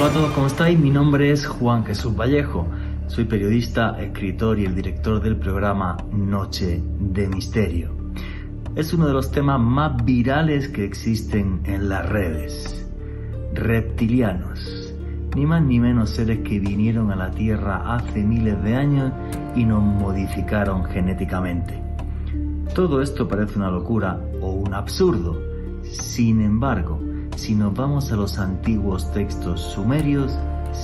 Hola a todos, ¿cómo estáis? Mi nombre es Juan Jesús Vallejo, soy periodista, escritor y el director del programa Noche de Misterio. Es uno de los temas más virales que existen en las redes. Reptilianos, ni más ni menos seres que vinieron a la Tierra hace miles de años y nos modificaron genéticamente. Todo esto parece una locura o un absurdo, sin embargo, si nos vamos a los antiguos textos sumerios,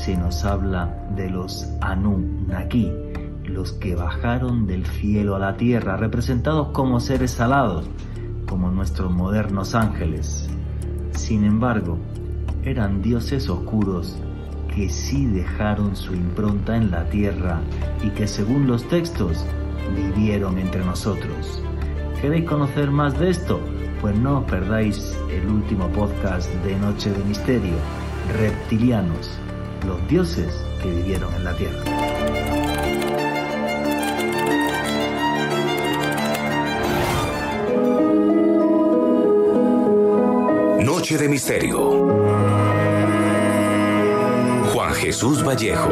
se nos habla de los Anunnaki, los que bajaron del cielo a la tierra, representados como seres alados, como nuestros modernos ángeles. Sin embargo, eran dioses oscuros que sí dejaron su impronta en la tierra y que, según los textos, vivieron entre nosotros. ¿Queréis conocer más de esto? Pues no os perdáis el último podcast de Noche de Misterio, Reptilianos, los dioses que vivieron en la Tierra. Noche de Misterio. Juan Jesús Vallejo.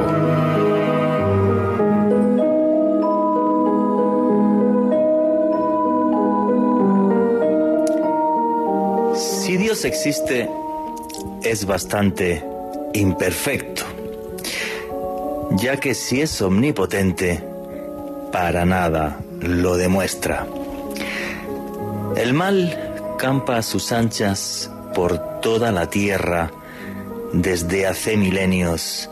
Si Dios existe, es bastante imperfecto, ya que si es omnipotente, para nada lo demuestra. El mal campa a sus anchas por toda la tierra desde hace milenios,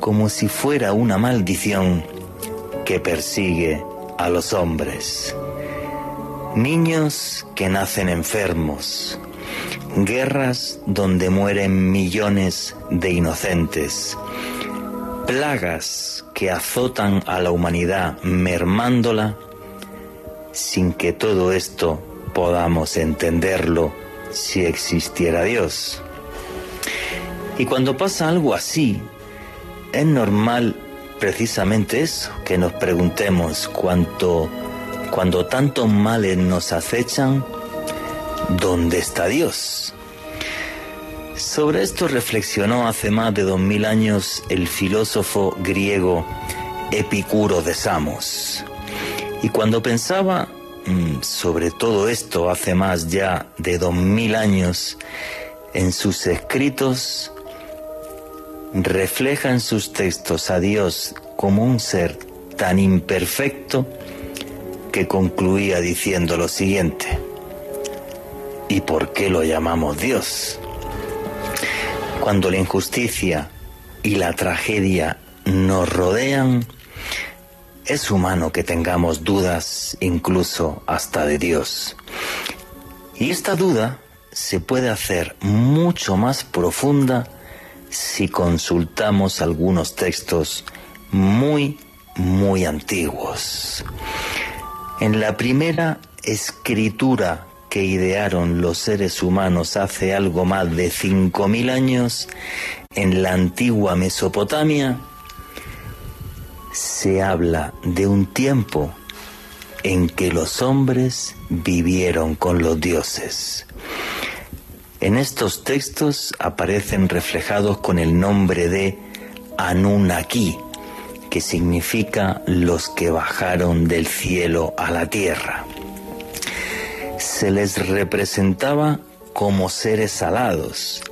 como si fuera una maldición que persigue a los hombres. Niños que nacen enfermos, guerras donde mueren millones de inocentes, plagas que azotan a la humanidad mermándola, sin que todo esto podamos entenderlo si existiera Dios. Y cuando pasa algo así, es normal precisamente eso, que nos preguntemos cuando tantos males nos acechan, ¿dónde está Dios? Sobre esto reflexionó hace más de 2000 años el filósofo griego Epicuro de Samos. Y cuando pensaba sobre todo esto hace más ya de 2000 años, en sus escritos refleja en sus textos a Dios como un ser tan imperfecto que concluía diciendo lo siguiente: ¿y por qué lo llamamos Dios? Cuando la injusticia y la tragedia nos rodean, es humano que tengamos dudas, incluso hasta de Dios. Y esta duda se puede hacer mucho más profunda si consultamos algunos textos muy, muy antiguos. En la primera escritura que idearon los seres humanos hace algo más de 5000 años, en la antigua Mesopotamia, se habla de un tiempo en que los hombres vivieron con los dioses. En estos textos aparecen reflejados con el nombre de Anunnaki, que significa los que bajaron del cielo a la tierra. se les representaba como seres alados,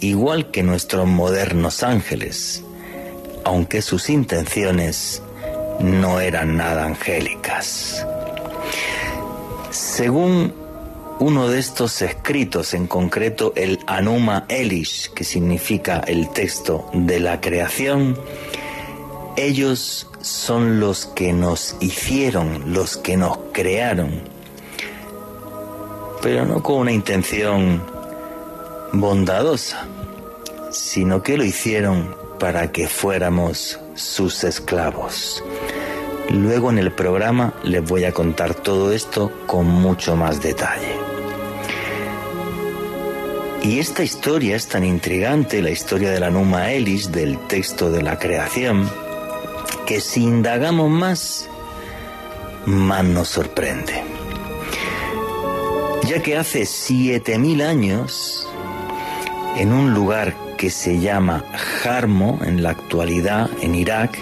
igual que nuestros modernos ángeles, aunque sus intenciones no eran nada angélicas. Según uno de estos escritos, en concreto el Enuma Elish, que significa el texto de la creación, ellos son los que nos hicieron, los que nos crearon, pero no con una intención bondadosa, sino que lo hicieron para que fuéramos sus esclavos. Luego en el programa les voy a contar todo esto con mucho más detalle. Y esta historia es tan intrigante, la historia de la Enuma Elish, del texto de la creación, que si indagamos más nos sorprende, ya que hace 7000 años, en un lugar que se llama Jarmo, en la actualidad en Irak,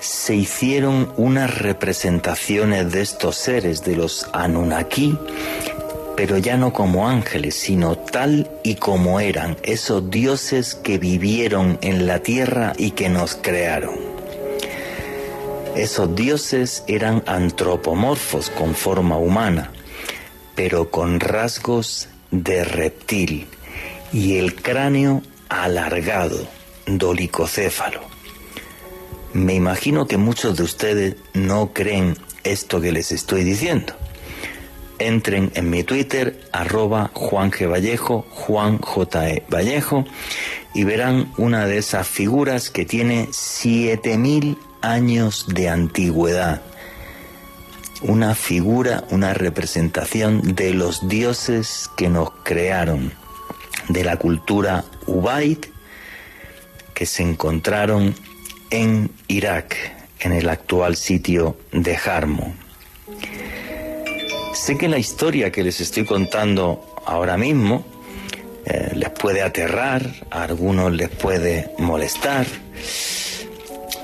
se hicieron unas representaciones de estos seres, de los Anunnaki, pero ya no como ángeles, sino tal y como eran, esos dioses que vivieron en la tierra y que nos crearon. Esos dioses eran antropomorfos, con forma humana, pero con rasgos de reptil y el cráneo alargado, dolicocéfalo. Me imagino que muchos de ustedes no creen esto que les estoy diciendo. Entren en mi Twitter, @JuanJVallejo, JuanJVallejo, y verán una de esas figuras que tiene 7000 años de antigüedad. Una figura, una representación de los dioses que nos crearon, de la cultura Ubaid, que se encontraron en Irak, en el actual sitio de Jarmo. Sé que la historia que les estoy contando ahora mismo les puede aterrar, a algunos les puede molestar,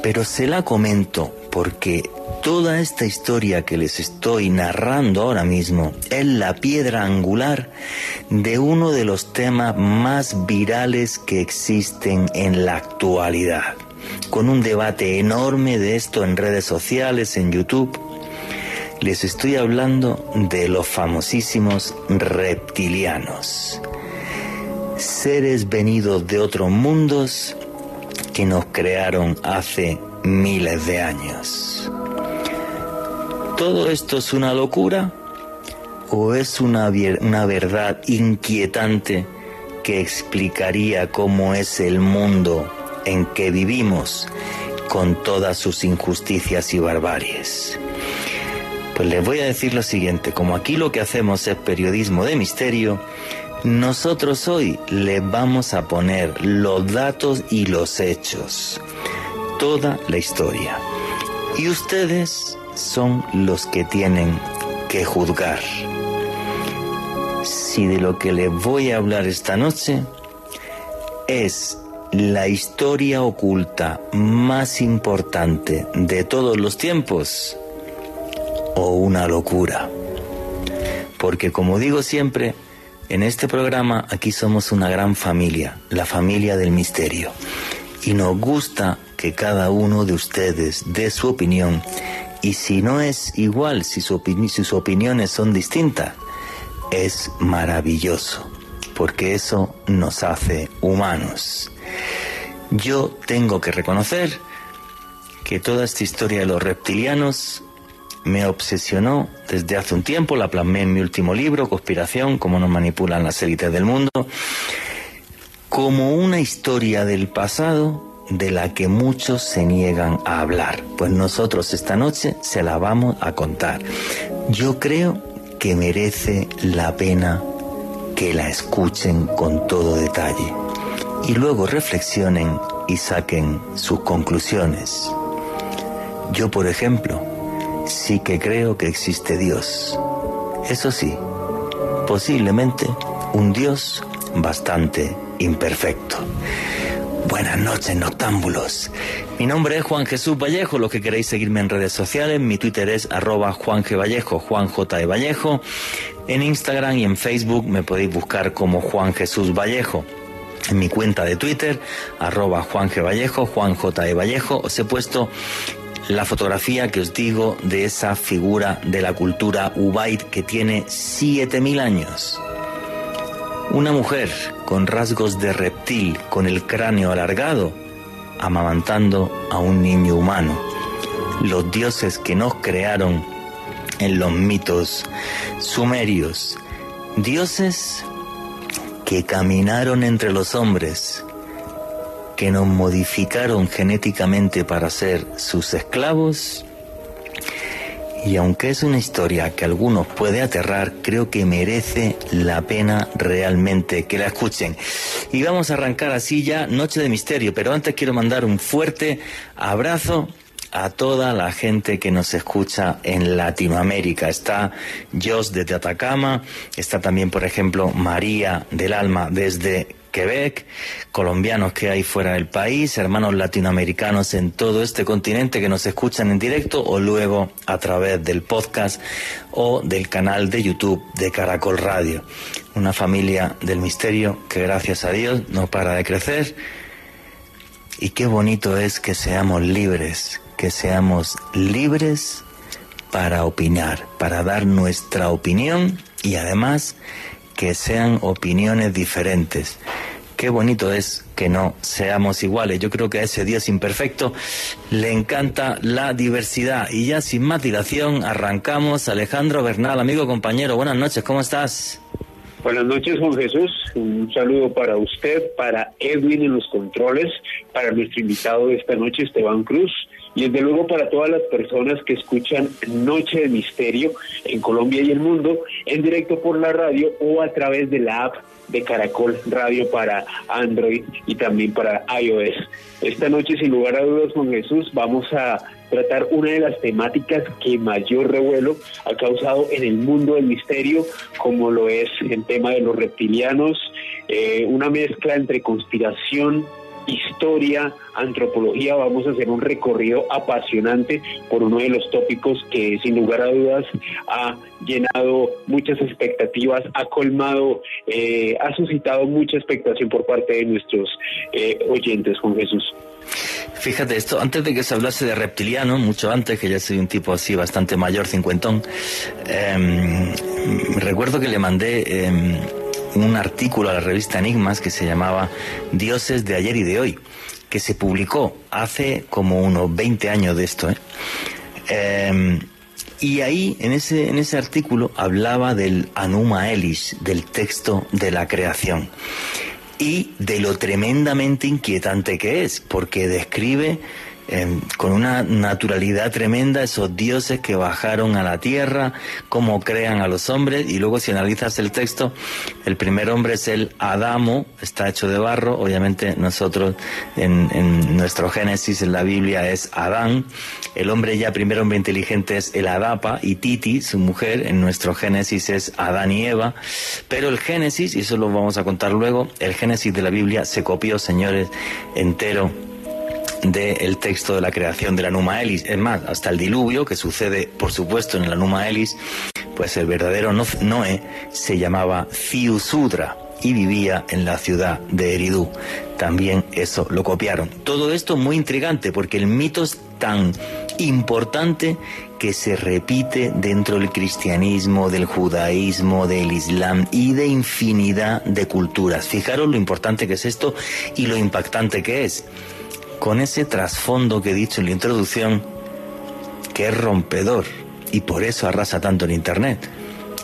pero se la comento porque toda esta historia que les estoy narrando ahora mismo es la piedra angular de uno de los temas más virales que existen en la actualidad, con un debate enorme de esto en redes sociales, en YouTube. Les estoy hablando de los famosísimos reptilianos, seres venidos de otros mundos que nos crearon hace miles de años. ¿Todo esto es una locura o es una verdad inquietante que explicaría cómo es el mundo en que vivimos, con todas sus injusticias y barbaries? Pues les voy a decir lo siguiente: como aquí lo que hacemos es periodismo de misterio, nosotros hoy les vamos a poner los datos y los hechos, toda la historia, y ustedes son los que tienen que juzgar si de lo que les voy a hablar esta noche es la historia oculta más importante de todos los tiempos o una locura. Porque como digo siempre, en este programa aquí somos una gran familia, la familia del misterio, y nos gusta que cada uno de ustedes dé su opinión, y si no es igual, si sus opiniones son distintas, es maravilloso, porque eso nos hace humanos. Yo tengo que reconocer que toda esta historia de los reptilianos me obsesionó desde hace un tiempo. La plasmé en mi último libro, Conspiración, cómo nos manipulan las élites del mundo, como una historia del pasado de la que muchos se niegan a hablar. Pues nosotros esta noche se la vamos a contar. Yo creo que merece la pena que la escuchen con todo detalle y luego reflexionen y saquen sus conclusiones. Yo, por ejemplo, sí que creo que existe Dios. Eso sí, posiblemente un Dios bastante imperfecto. Buenas noches, noctámbulos. Mi nombre es Juan Jesús Vallejo. Los que queréis seguirme en redes sociales, mi Twitter es @JuanJVallejo, Juan J. E. Vallejo. En Instagram y en Facebook me podéis buscar como Juan Jesús Vallejo. En mi cuenta de Twitter, @JuanJVallejo, Juan J. E. Vallejo, os he puesto la fotografía que os digo de esa figura de la cultura Ubaid que tiene 7.000 años. Una mujer con rasgos de reptil, con el cráneo alargado, amamantando a un niño humano. Los dioses que nos crearon en los mitos sumerios. Dioses que caminaron entre los hombres, que nos modificaron genéticamente para ser sus esclavos. Y aunque es una historia que a algunos puede aterrar, creo que merece la pena realmente que la escuchen. Y vamos a arrancar así ya Noche de Misterio, pero antes quiero mandar un fuerte abrazo a toda la gente que nos escucha en Latinoamérica. Está Jos desde Atacama, está también, por ejemplo, María del Alma desde Quebec, colombianos que hay fuera del país, hermanos latinoamericanos en todo este continente que nos escuchan en directo o luego a través del podcast o del canal de YouTube de Caracol Radio. Una familia del misterio que gracias a Dios no para de crecer. Y qué bonito es que seamos libres para opinar, para dar nuestra opinión y además que sean opiniones diferentes. Qué bonito es que no seamos iguales. Yo creo que a ese Dios imperfecto le encanta la diversidad. Y ya sin más dilación arrancamos. Alejandro Bernal, amigo, compañero, buenas noches, ¿cómo estás? Buenas noches, Juan Jesús. Un saludo para usted, para Edwin en los controles, para nuestro invitado de esta noche, Esteban Cruz, y desde luego para todas las personas que escuchan Noche de Misterio en Colombia y el mundo, en directo por la radio o a través de la app de Caracol Radio para Android y también para iOS. Esta noche, sin lugar a dudas, Juan Jesús, vamos a tratar una de las temáticas que mayor revuelo ha causado en el mundo del misterio, como lo es el tema de los reptilianos, una mezcla entre conspiración, historia, antropología. Vamos a hacer un recorrido apasionante por uno de los tópicos que sin lugar a dudas ha llenado muchas expectativas, ha colmado, ha suscitado mucha expectación por parte de nuestros oyentes, Juan Jesús. Fíjate esto, antes de que se hablase de reptiliano, mucho antes, que ya soy un tipo así bastante mayor, cincuentón, recuerdo que le mandé un artículo a la revista Enigmas que se llamaba Dioses de ayer y de hoy, que se publicó hace como unos 20 años de esto, ¿eh? Y ahí, en ese artículo, hablaba del Enuma Elish, del texto de la creación, y de lo tremendamente inquietante que es, porque describe con una naturalidad tremenda esos dioses que bajaron a la tierra, cómo crean a los hombres. Y luego, si analizas el texto, el primer hombre es el Adamo, está hecho de barro. Obviamente nosotros en nuestro Génesis, en la Biblia, es Adán. El hombre, ya primer hombre inteligente, es el Adapa, y Titi, su mujer, en nuestro Génesis es Adán y Eva. Pero el Génesis, y eso lo vamos a contar luego, el Génesis de la Biblia se copió, señores, entero del texto de la creación de la Enuma Elish. Es más, hasta el diluvio, que sucede por supuesto en la Enuma Elish, pues el verdadero Noé se llamaba Ziusudra y vivía en la ciudad de Eridu. También eso lo copiaron. Todo esto muy intrigante, porque el mito es tan importante que se repite dentro del cristianismo, del judaísmo, del islam y de infinidad de culturas. Fijaros lo importante que es esto y lo impactante que es. Con ese trasfondo que he dicho en la introducción, que es rompedor y por eso arrasa tanto en internet.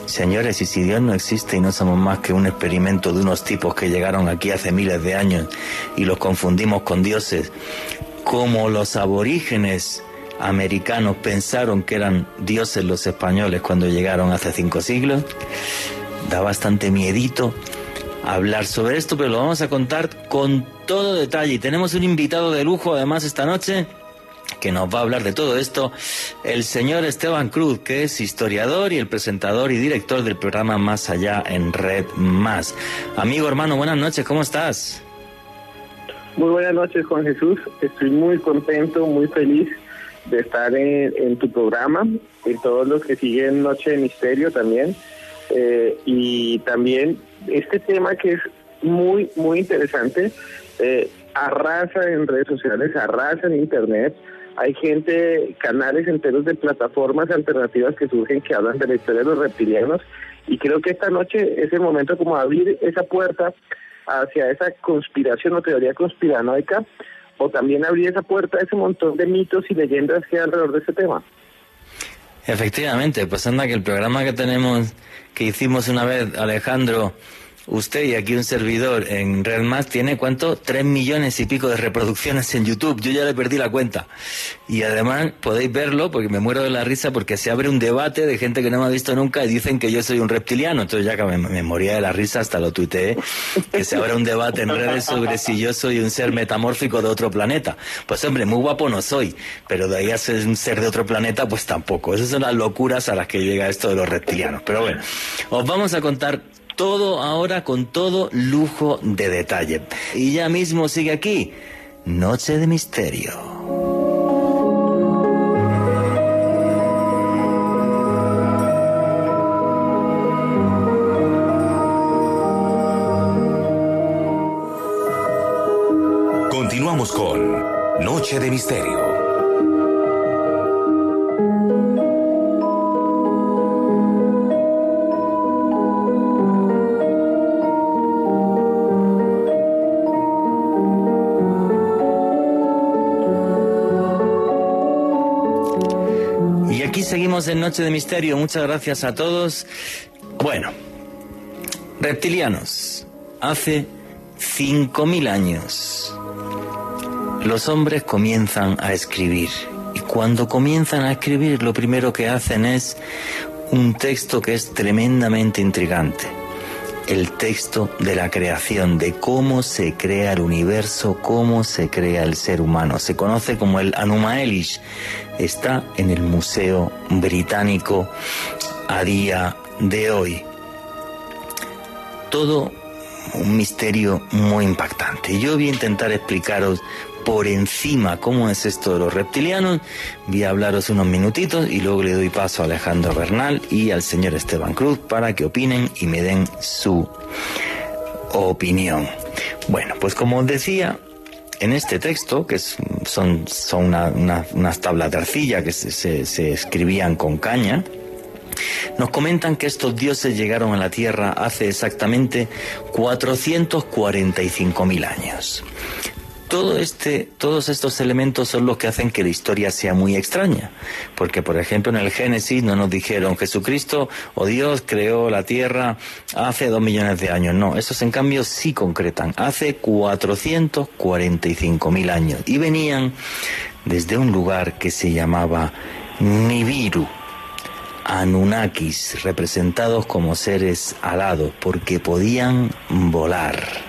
Señores, y si Dios no existe y no somos más que un experimento de unos tipos que llegaron aquí hace miles de años y los confundimos con dioses, como los aborígenes americanos pensaron que eran dioses los españoles cuando llegaron hace 5 siglos, da bastante miedito hablar sobre esto, pero lo vamos a contar con todo detalle. Y tenemos un invitado de lujo además esta noche que nos va a hablar de todo esto, el señor Esteban Cruz, que es historiador y el presentador y director del programa Más Allá en Red Más. Amigo, hermano, buenas noches, ¿cómo estás? Muy buenas noches, Juan Jesús. Estoy muy contento, muy feliz de estar en tu programa, y todos los que siguen Noche de Misterio también. Y también este tema que es muy, muy interesante, arrasa en redes sociales, arrasa en internet. Hay gente, canales enteros de plataformas alternativas que surgen que hablan de la historia de los reptilianos, y creo que esta noche es el momento como de abrir esa puerta hacia esa conspiración o teoría conspiranoica, o también abrir esa puerta a ese montón de mitos y leyendas que hay alrededor de este tema. Efectivamente, pues anda que el programa que tenemos, que hicimos una vez, Alejandro, usted y aquí un servidor en Red Más, tiene, ¿cuánto? 3 millones y pico de reproducciones en YouTube. Yo ya le perdí la cuenta. Y además podéis verlo, porque me muero de la risa, porque se abre un debate de gente que no me ha visto nunca y dicen que yo soy un reptiliano. Entonces ya que me moría de la risa, hasta lo tuiteé, que se abre un debate en redes sobre si yo soy un ser metamórfico de otro planeta. Pues hombre, muy guapo no soy, pero de ahí a ser un ser de otro planeta, pues tampoco. Esas son las locuras a las que llega esto de los reptilianos. Pero bueno, os vamos a contar todo ahora con todo lujo de detalle. Y ya mismo sigue aquí Noche de Misterio. Continuamos con Noche de Misterio. Seguimos en Noche de Misterio. Muchas gracias a todos. Bueno, reptilianos. Hace 5.000 años los hombres comienzan a escribir. Y cuando comienzan a escribir, lo primero que hacen es un texto que es tremendamente intrigante. El texto de la creación, de cómo se crea el universo, cómo se crea el ser humano. Se conoce como el Enuma Elish. Está en el Museo Británico a día de hoy. Todo un misterio muy impactante. Yo voy a intentar explicaros por encima cómo es esto de los reptilianos. Voy a hablaros unos minutitos y luego le doy paso a Alejandro Bernal y al señor Esteban Cruz para que opinen y me den su opinión. Bueno, pues como os decía, en este texto, que son unas tablas de arcilla que se escribían con caña, nos comentan que estos dioses llegaron a la Tierra hace exactamente 445.000 años. Todos estos elementos son los que hacen que la historia sea muy extraña. Porque, por ejemplo, en el Génesis no nos dijeron Jesucristo o Dios creó la tierra hace 2 millones de años. No, esos en cambio sí concretan. Hace 445.000 años. Y venían desde un lugar que se llamaba Nibiru. Anunnakis, representados como seres alados, porque podían volar.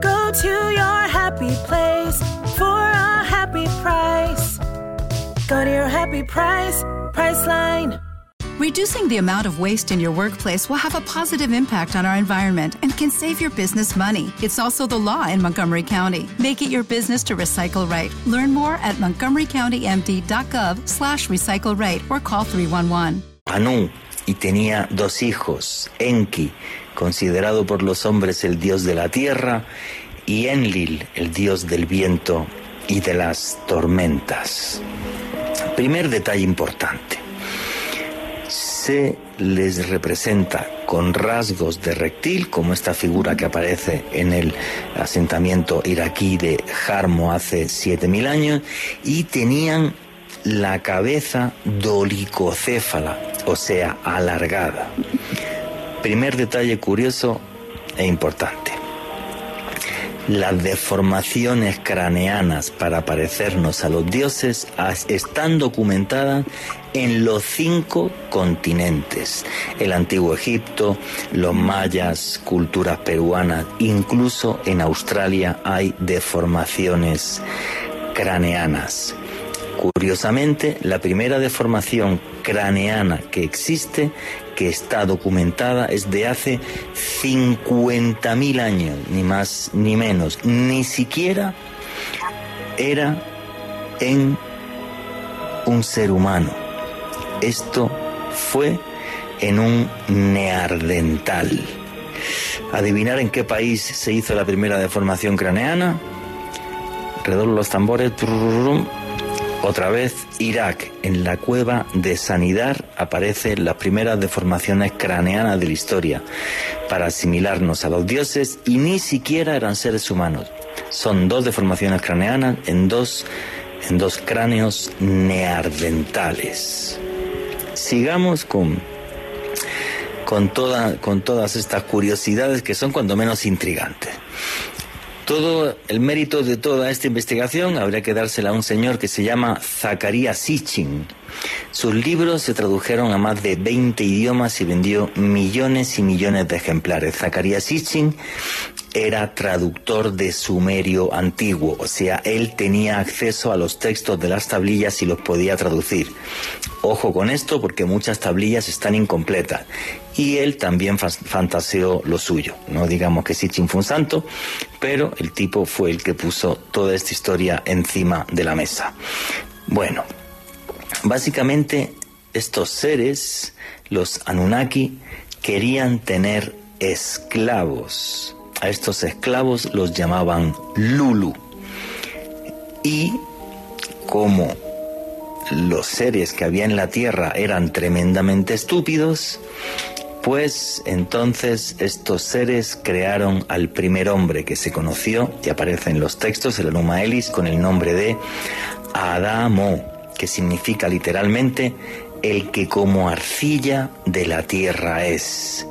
Go to your happy place for a happy price. Go to your happy price, Priceline. Reducing the amount of waste in your workplace will have a positive impact on our environment and can save your business money. It's also the law in Montgomery County. Make it your business to recycle right. Learn more at montgomerycountymd.gov/recycleright or call 311. Anu, y tenía 2 hijos, Enki, considerado por los hombres el dios de la tierra, y Enlil, el dios del viento y de las tormentas. Primer detalle importante. Se les representa con rasgos de reptil, como esta figura que aparece en el asentamiento iraquí de Jarmo hace 7.000 años, y tenían la cabeza dolicocéfala, o sea, alargada. Primer detalle curioso e importante. las deformaciones craneanas para parecernos a los dioses están documentadas en los 5 continentes: el antiguo Egipto, los mayas, culturas peruanas, incluso en Australia hay deformaciones craneanas. Curiosamente, la primera deformación craneana que existe, que está documentada, es de hace 50.000 años, ni más ni menos. Ni siquiera era en un ser humano. Esto fue en un neandertal. ¿Adivinar en qué país se hizo la primera deformación craneana? Redoblo los tambores. Otra vez, Irak. En la cueva de Sanidar aparecen las primeras deformaciones craneanas de la historia para asimilarnos a los dioses, y ni siquiera eran seres humanos. Son 2 deformaciones craneanas en dos cráneos neandertales. Sigamos con todas estas curiosidades que son cuando menos intrigantes. Todo el mérito de toda esta investigación habría que dársela a un señor que se llama Zacarías Sitchin. Sus libros se tradujeron a más de 20 idiomas y vendió millones y millones de ejemplares. Zacarías Sitchin era traductor de sumerio antiguo, o sea, él tenía acceso a los textos de las tablillas y los podía traducir. Ojo con esto, porque muchas tablillas están incompletas. Y él también fantaseó lo suyo. No digamos que Sitchin fue un santo, pero el tipo fue el que puso toda esta historia encima de la mesa. Bueno, básicamente estos seres, los Anunnaki, querían tener esclavos. A estos esclavos los llamaban Lulu. Y como los seres que había en la Tierra eran tremendamente estúpidos, pues entonces estos seres crearon al primer hombre que se conoció, y aparece en los textos, el Enuma Elish, con el nombre de Adamo, que significa literalmente el que como arcilla de la tierra es.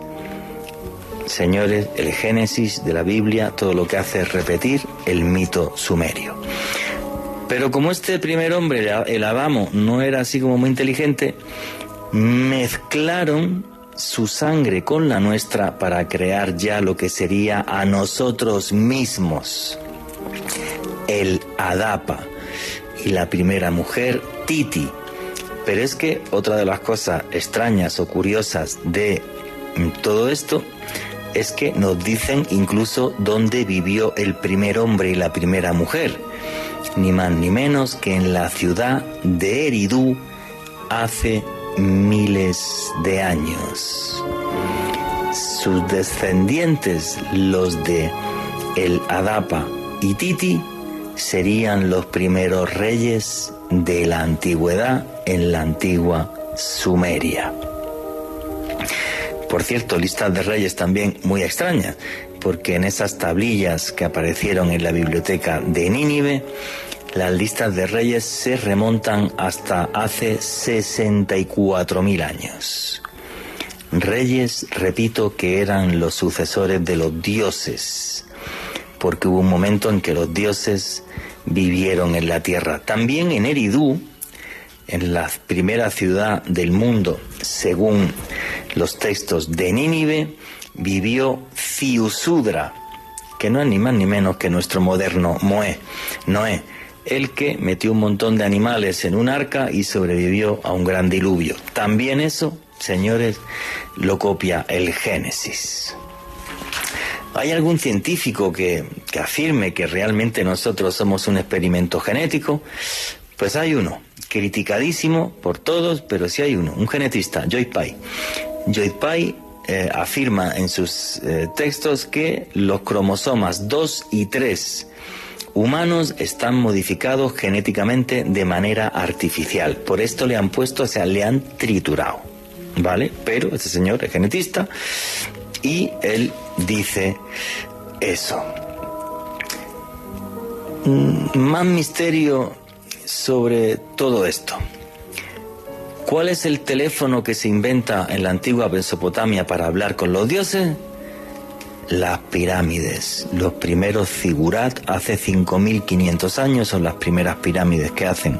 Señores, el Génesis de la Biblia todo lo que hace es repetir el mito sumerio. Pero como este primer hombre, el Adamo, no era así como muy inteligente, mezclaron su sangre con la nuestra para crear ya lo que sería a nosotros mismos, el Adapa, y la primera mujer, Titi. Pero es que otra de las cosas extrañas o curiosas de todo esto es que nos dicen incluso dónde vivió el primer hombre y la primera mujer, ni más ni menos que en la ciudad de Eridu hace miles de años. Sus descendientes, los de el Adapa y Titi, serían los primeros reyes de la antigüedad en la antigua Sumeria. Por cierto, listas de reyes también muy extrañas, porque en esas tablillas que aparecieron en la biblioteca de Nínive, las listas de reyes se remontan hasta hace 64.000 años. Reyes, repito, que eran los sucesores de los dioses, porque hubo un momento en que los dioses vivieron en la tierra. También en Eridu, en la primera ciudad del mundo, según los textos de Nínive, vivió Ziusudra, que no es ni más ni menos que nuestro moderno Noé, el que metió un montón de animales en un arca y sobrevivió a un gran diluvio. También eso, señores, lo copia el Génesis. ¿Hay algún científico que afirme que realmente nosotros somos un experimento genético? Pues hay uno, criticadísimo por todos, pero sí hay uno, un genetista, Joyce Pye. Joyce Pye afirma en sus textos que los cromosomas 2 y 3 humanos están modificados genéticamente de manera artificial. Por esto le han puesto, o sea, le han triturado, ¿vale? Pero este señor es genetista y él dice eso. Más misterio sobre todo esto. ¿Cuál es el teléfono que se inventa en la antigua Mesopotamia para hablar con los dioses? las pirámides. Los primeros zigurat hace 5.500 años son las primeras pirámides que hacen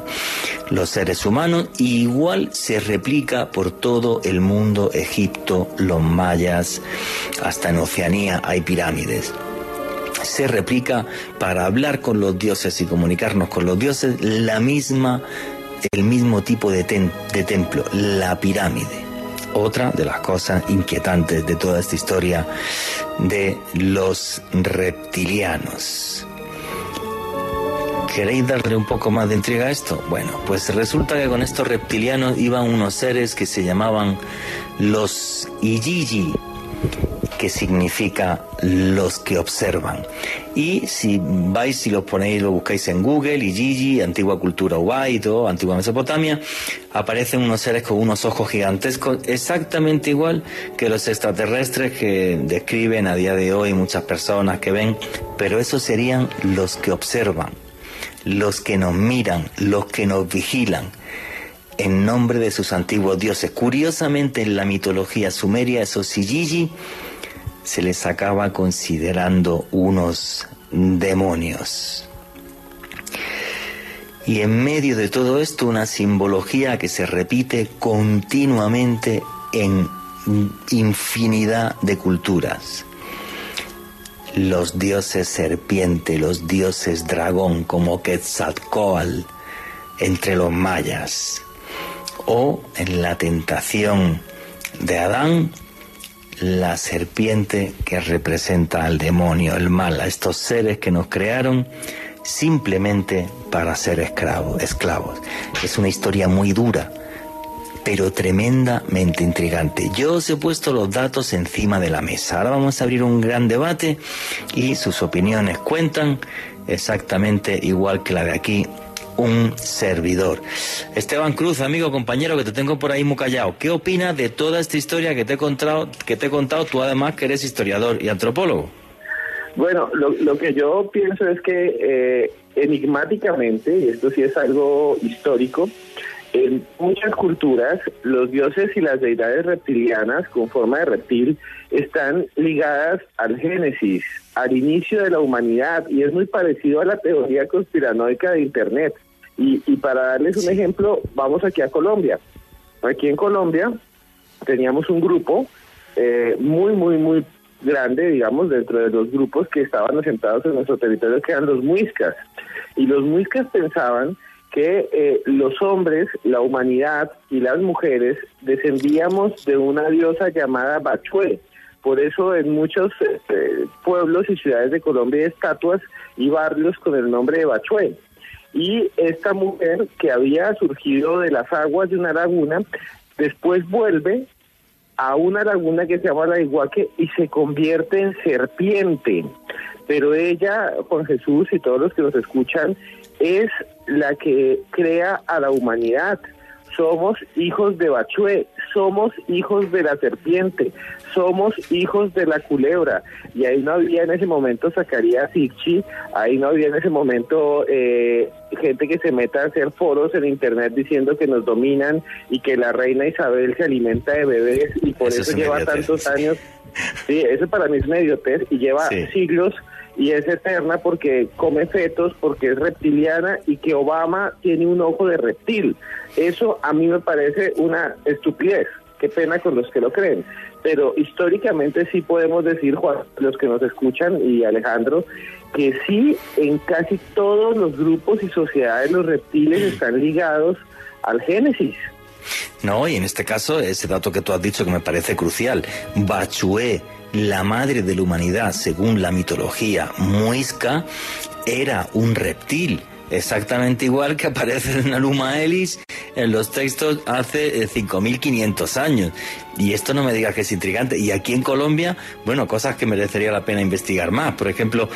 los seres humanos, y igual se replica por todo el mundo: Egipto, los mayas, hasta en Oceanía hay pirámides. Se replica para hablar con los dioses y comunicarnos con los dioses el mismo tipo de templo, la pirámide. Otra de las cosas inquietantes de toda esta historia de los reptilianos. ¿Queréis darle un poco más de intriga a esto? Bueno, pues resulta que con estos reptilianos iban unos seres que se llamaban los Igigi, que significa los que observan. Y si vais, si los ponéis, lo buscáis en Google, Igigi, antigua cultura Ubaid o antigua Mesopotamia, aparecen unos seres con unos ojos gigantescos, exactamente igual que los extraterrestres que describen a día de hoy muchas personas que ven, pero esos serían los que observan, los que nos miran, los que nos vigilan, en nombre de sus antiguos dioses. Curiosamente, en la mitología sumeria, esos Igigi se les acaba considerando unos demonios. Y en medio de todo esto, una simbología que se repite continuamente en infinidad de culturas. Los dioses serpiente, los dioses dragón, como Quetzalcóatl entre los mayas, o en la tentación de Adán, la serpiente que representa al demonio, el mal, a estos seres que nos crearon simplemente para ser esclavos. Es una historia muy dura, pero tremendamente intrigante. Yo os he puesto los datos encima de la mesa. Ahora vamos a abrir un gran debate y sus opiniones cuentan exactamente igual que la de aquí, un servidor. Esteban Cruz, amigo, compañero, que te tengo por ahí muy callado. ¿Qué opinas de toda esta historia que te he contado tú, además que eres historiador y antropólogo? Bueno, lo que yo pienso es que enigmáticamente, y esto sí es algo histórico, en muchas culturas los dioses y las deidades reptilianas con forma de reptil están ligadas al Génesis, al inicio de la humanidad, y es muy parecido a la teoría conspiranoica de Internet. Y para darles un ejemplo, vamos aquí a Colombia. Aquí en Colombia teníamos un grupo muy grande, digamos, dentro de los grupos que estaban asentados en nuestro territorio, que eran los muiscas. Y los muiscas pensaban que los hombres, la humanidad y las mujeres descendíamos de una diosa llamada Bachué. Por eso en muchos pueblos y ciudades de Colombia hay estatuas y barrios con el nombre de Bachué. Y esta mujer, que había surgido de las aguas de una laguna, después vuelve a una laguna que se llama la Iguaque y se convierte en serpiente. Pero ella, Juan Jesús y todos los que nos escuchan, es la que crea a la humanidad. Somos hijos de Bachué, somos hijos de la serpiente, somos hijos de la culebra. Y ahí no había en ese momento Zacarías Sitchin, ahí no había en ese momento gente que se meta a hacer foros en internet diciendo que nos dominan y que la reina Isabel se alimenta de bebés y por eso lleva tantos años. Sí, eso para mí es una idiotez y lleva siglos. Y es eterna porque come fetos, porque es reptiliana, y que Obama tiene un ojo de reptil. Eso a mí me parece una estupidez. Qué pena con los que lo creen. Pero históricamente sí podemos decir, Juan, los que nos escuchan, y Alejandro, que sí, en casi todos los grupos y sociedades los reptiles están ligados al Génesis. No, y en este caso, ese dato que tú has dicho que me parece crucial, Bachué, la madre de la humanidad, según la mitología muisca, era un reptil, exactamente igual que aparece en Enuma Elish en los textos hace 5.500 años. Y esto no me digas que es intrigante. Y aquí en Colombia, bueno, cosas que merecería la pena investigar más. Por ejemplo,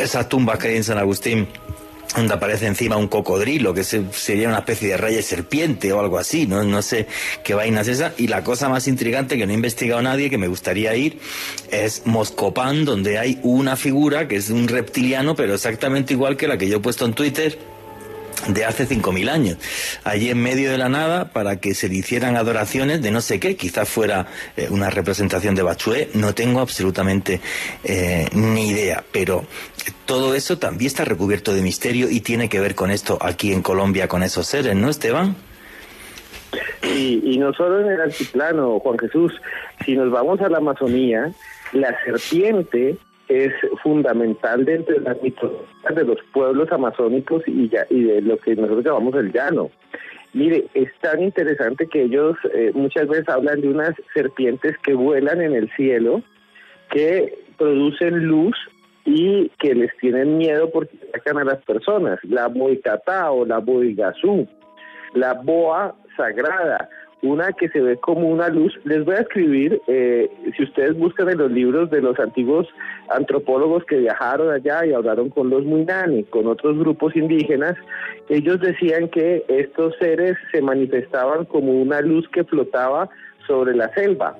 esas tumbas que hay en San Agustín, donde aparece encima un cocodrilo, que sería una especie de rey serpiente o algo así, no sé qué vaina es esa. Y la cosa más intrigante que no ha investigado nadie, que me gustaría ir, es Moscopán, donde hay una figura que es un reptiliano, pero exactamente igual que la que yo he puesto en Twitter, de hace 5.000 años, allí en medio de la nada, para que se le hicieran adoraciones de no sé qué, quizás fuera una representación de Bachué, no tengo absolutamente ni idea, pero todo eso también está recubierto de misterio y tiene que ver con esto aquí en Colombia, con esos seres, ¿no, Esteban? Y no solo en el altiplano, Juan Jesús, si nos vamos a la Amazonía, la serpiente es fundamental dentro de las mitologías de los pueblos amazónicos y de lo que nosotros llamamos el llano. Mire, es tan interesante que ellos muchas veces hablan de unas serpientes que vuelan en el cielo, que producen luz y que les tienen miedo porque atacan a las personas. La boicatá o la boigazú, la boa sagrada, una que se ve como una luz. Les voy a escribir, si ustedes buscan en los libros de los antiguos antropólogos que viajaron allá y hablaron con los muinani, con otros grupos indígenas, ellos decían que estos seres se manifestaban como una luz que flotaba sobre la selva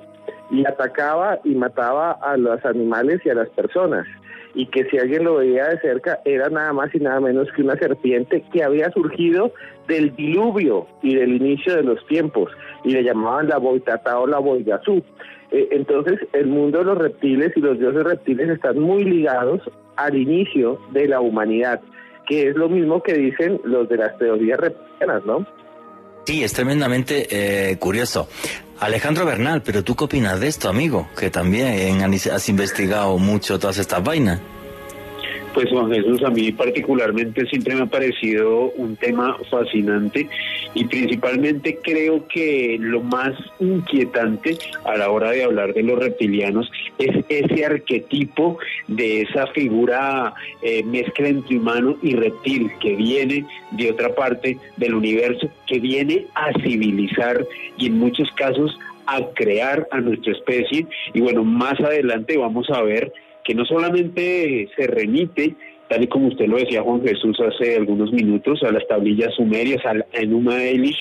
y atacaba y mataba a los animales y a las personas, y que si alguien lo veía de cerca era nada más y nada menos que una serpiente que había surgido del diluvio y del inicio de los tiempos, y le llamaban la boitatá o la boigazú. Entonces el mundo de los reptiles y los dioses reptiles están muy ligados al inicio de la humanidad, que es lo mismo que dicen los de las teorías reptilianas, ¿no? Sí, es tremendamente curioso. Alejandro Bernal, ¿pero tú qué opinas de esto, amigo? Que también has investigado mucho todas estas vainas. Pues, Juan Jesús, a mí particularmente siempre me ha parecido un tema fascinante y principalmente creo que lo más inquietante a la hora de hablar de los reptilianos es ese arquetipo de esa figura mezcla entre humano y reptil que viene de otra parte del universo, que viene a civilizar y en muchos casos a crear a nuestra especie. Y bueno, más adelante vamos a ver que no solamente se remite, tal y como usted lo decía, Juan Jesús, hace algunos minutos, a las tablillas sumerias, a la Enuma Elish,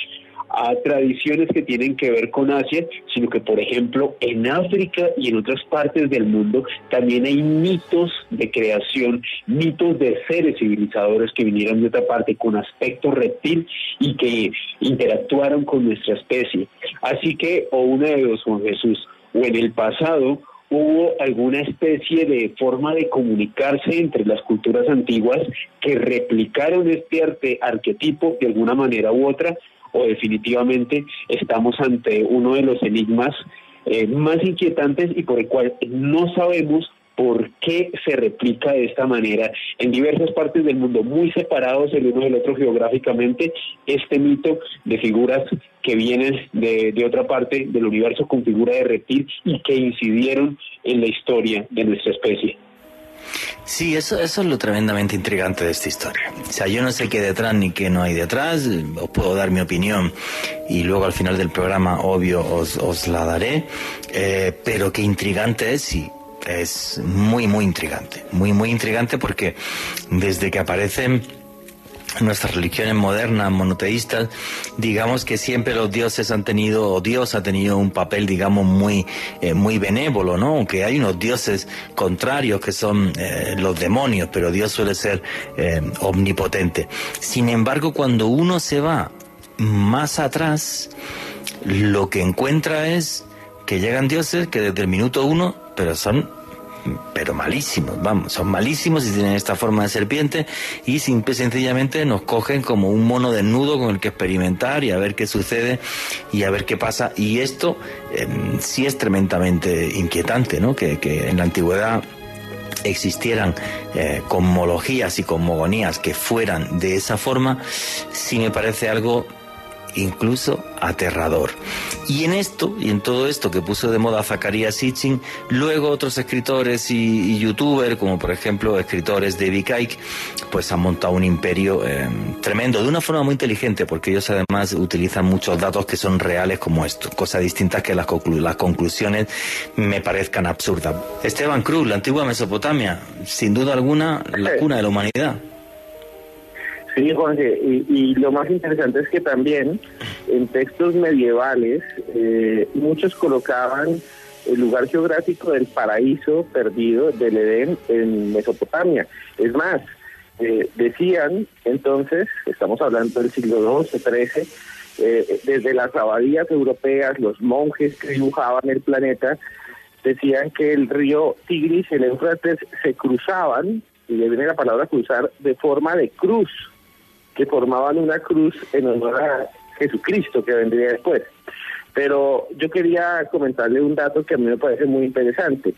a tradiciones que tienen que ver con Asia, sino que, por ejemplo, en África y en otras partes del mundo también hay mitos de creación, mitos de seres civilizadores que vinieron de otra parte con aspecto reptil y que interactuaron con nuestra especie. Así que, o una de dos, Juan Jesús, o en el pasado hubo alguna especie de forma de comunicarse entre las culturas antiguas que replicaron este arquetipo de alguna manera u otra, o definitivamente estamos ante uno de los enigmas más inquietantes y por el cual no sabemos por qué se replica de esta manera en diversas partes del mundo, muy separados el uno del otro geográficamente, este mito de figuras que vienen de otra parte del universo con figura de reptil y que incidieron en la historia de nuestra especie. Sí, eso es lo tremendamente intrigante de esta historia. O sea, yo no sé qué hay detrás ni qué no hay detrás, os puedo dar mi opinión y luego al final del programa, obvio, os la daré, pero qué intrigante es y es muy, muy intrigante porque desde que aparecen nuestras religiones modernas, monoteístas, digamos que siempre los dioses han tenido, o Dios ha tenido un papel, digamos, muy benévolo, ¿no? Aunque hay unos dioses contrarios que son los demonios, pero Dios suele ser omnipotente. Sin embargo, cuando uno se va más atrás, lo que encuentra es que llegan dioses que desde el minuto uno, pero malísimos, vamos, son malísimos y tienen esta forma de serpiente y simple y sencillamente nos cogen como un mono desnudo con el que experimentar y a ver qué sucede y a ver qué pasa. Y esto sí es tremendamente inquietante, ¿no? Que en la antigüedad existieran cosmologías y cosmogonías que fueran de esa forma, sí me parece algo incluso aterrador. Y en esto, y en todo esto que puso de moda Zacarías Sitchin, luego otros escritores y youtubers, como por ejemplo escritores de David Icke, pues han montado un imperio tremendo, de una forma muy inteligente, porque ellos además utilizan muchos datos que son reales como esto, cosas distintas que las conclusiones me parezcan absurdas. Esteban Cruz, la antigua Mesopotamia, sin duda alguna la cuna de la humanidad. Sí, Jorge, y lo más interesante es que también en textos medievales muchos colocaban el lugar geográfico del paraíso perdido del Edén en Mesopotamia. Es más, decían entonces, estamos hablando del siglo XII, XIII, desde las abadías europeas, los monjes que dibujaban el planeta, decían que el río Tigris y el Éufrates se cruzaban, y de viene la palabra cruzar, de forma de cruz, que formaban una cruz en honor a Jesucristo, que vendría después. Pero yo quería comentarle un dato que a mí me parece muy interesante,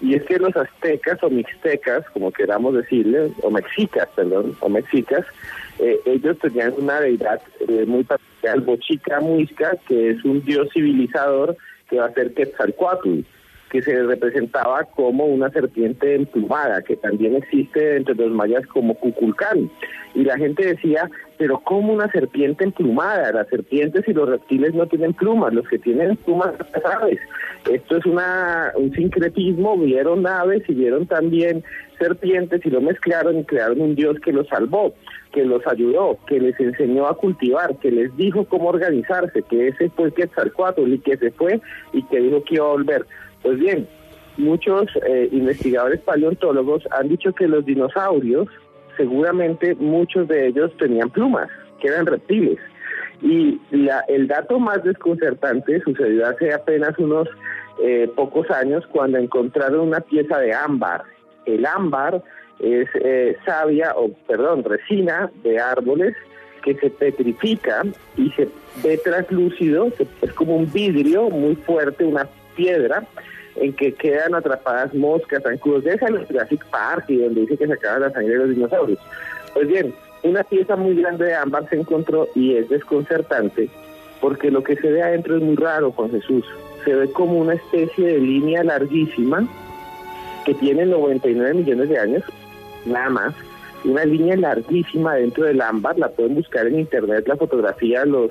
y es que los aztecas o mixtecas, como queramos decirles, o mexicas, perdón, o mexicas, ellos tenían una deidad muy particular, Bochica Muisca, que es un dios civilizador que va a ser Quetzalcóatl, que se representaba como una serpiente emplumada, que también existe entre los mayas como Cuculcán. Y la gente decía, pero ¿cómo una serpiente emplumada? Las serpientes y los reptiles no tienen plumas, los que tienen plumas son las aves. Esto es un sincretismo, vieron aves y vieron también serpientes y lo mezclaron y crearon un dios que los salvó, que los ayudó, que les enseñó a cultivar, que les dijo cómo organizarse, que ese fue Quetzalcóatl y que se fue y que dijo que iba a volver. Pues bien, muchos investigadores paleontólogos han dicho que los dinosaurios, seguramente muchos de ellos tenían plumas, que eran reptiles. Y el dato más desconcertante sucedió hace apenas unos pocos años cuando encontraron una pieza de ámbar. El ámbar es resina de árboles que se petrifica y se ve translúcido, es como un vidrio muy fuerte, una piedra en que quedan atrapadas moscas, zancudos, de esa en Jurassic Park, y donde dice que se acaba la sangre de los dinosaurios. Pues bien, una pieza muy grande de ámbar se encontró y es desconcertante porque lo que se ve adentro es muy raro, Juan Jesús. Se ve como una especie de línea larguísima que tiene 99 millones de años, nada más. Una línea larguísima dentro del ámbar, la pueden buscar en internet, la fotografía, los...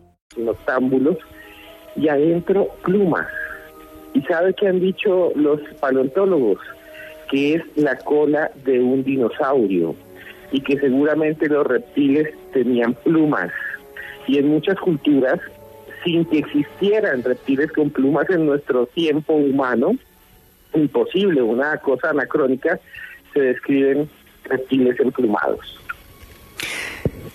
Noctámbulos y adentro plumas. ¿Y sabe qué han dicho los paleontólogos? Que es la cola de un dinosaurio y que seguramente los reptiles tenían plumas. Y en muchas culturas, sin que existieran reptiles con plumas en nuestro tiempo humano, imposible, una cosa anacrónica, se describen reptiles emplumados.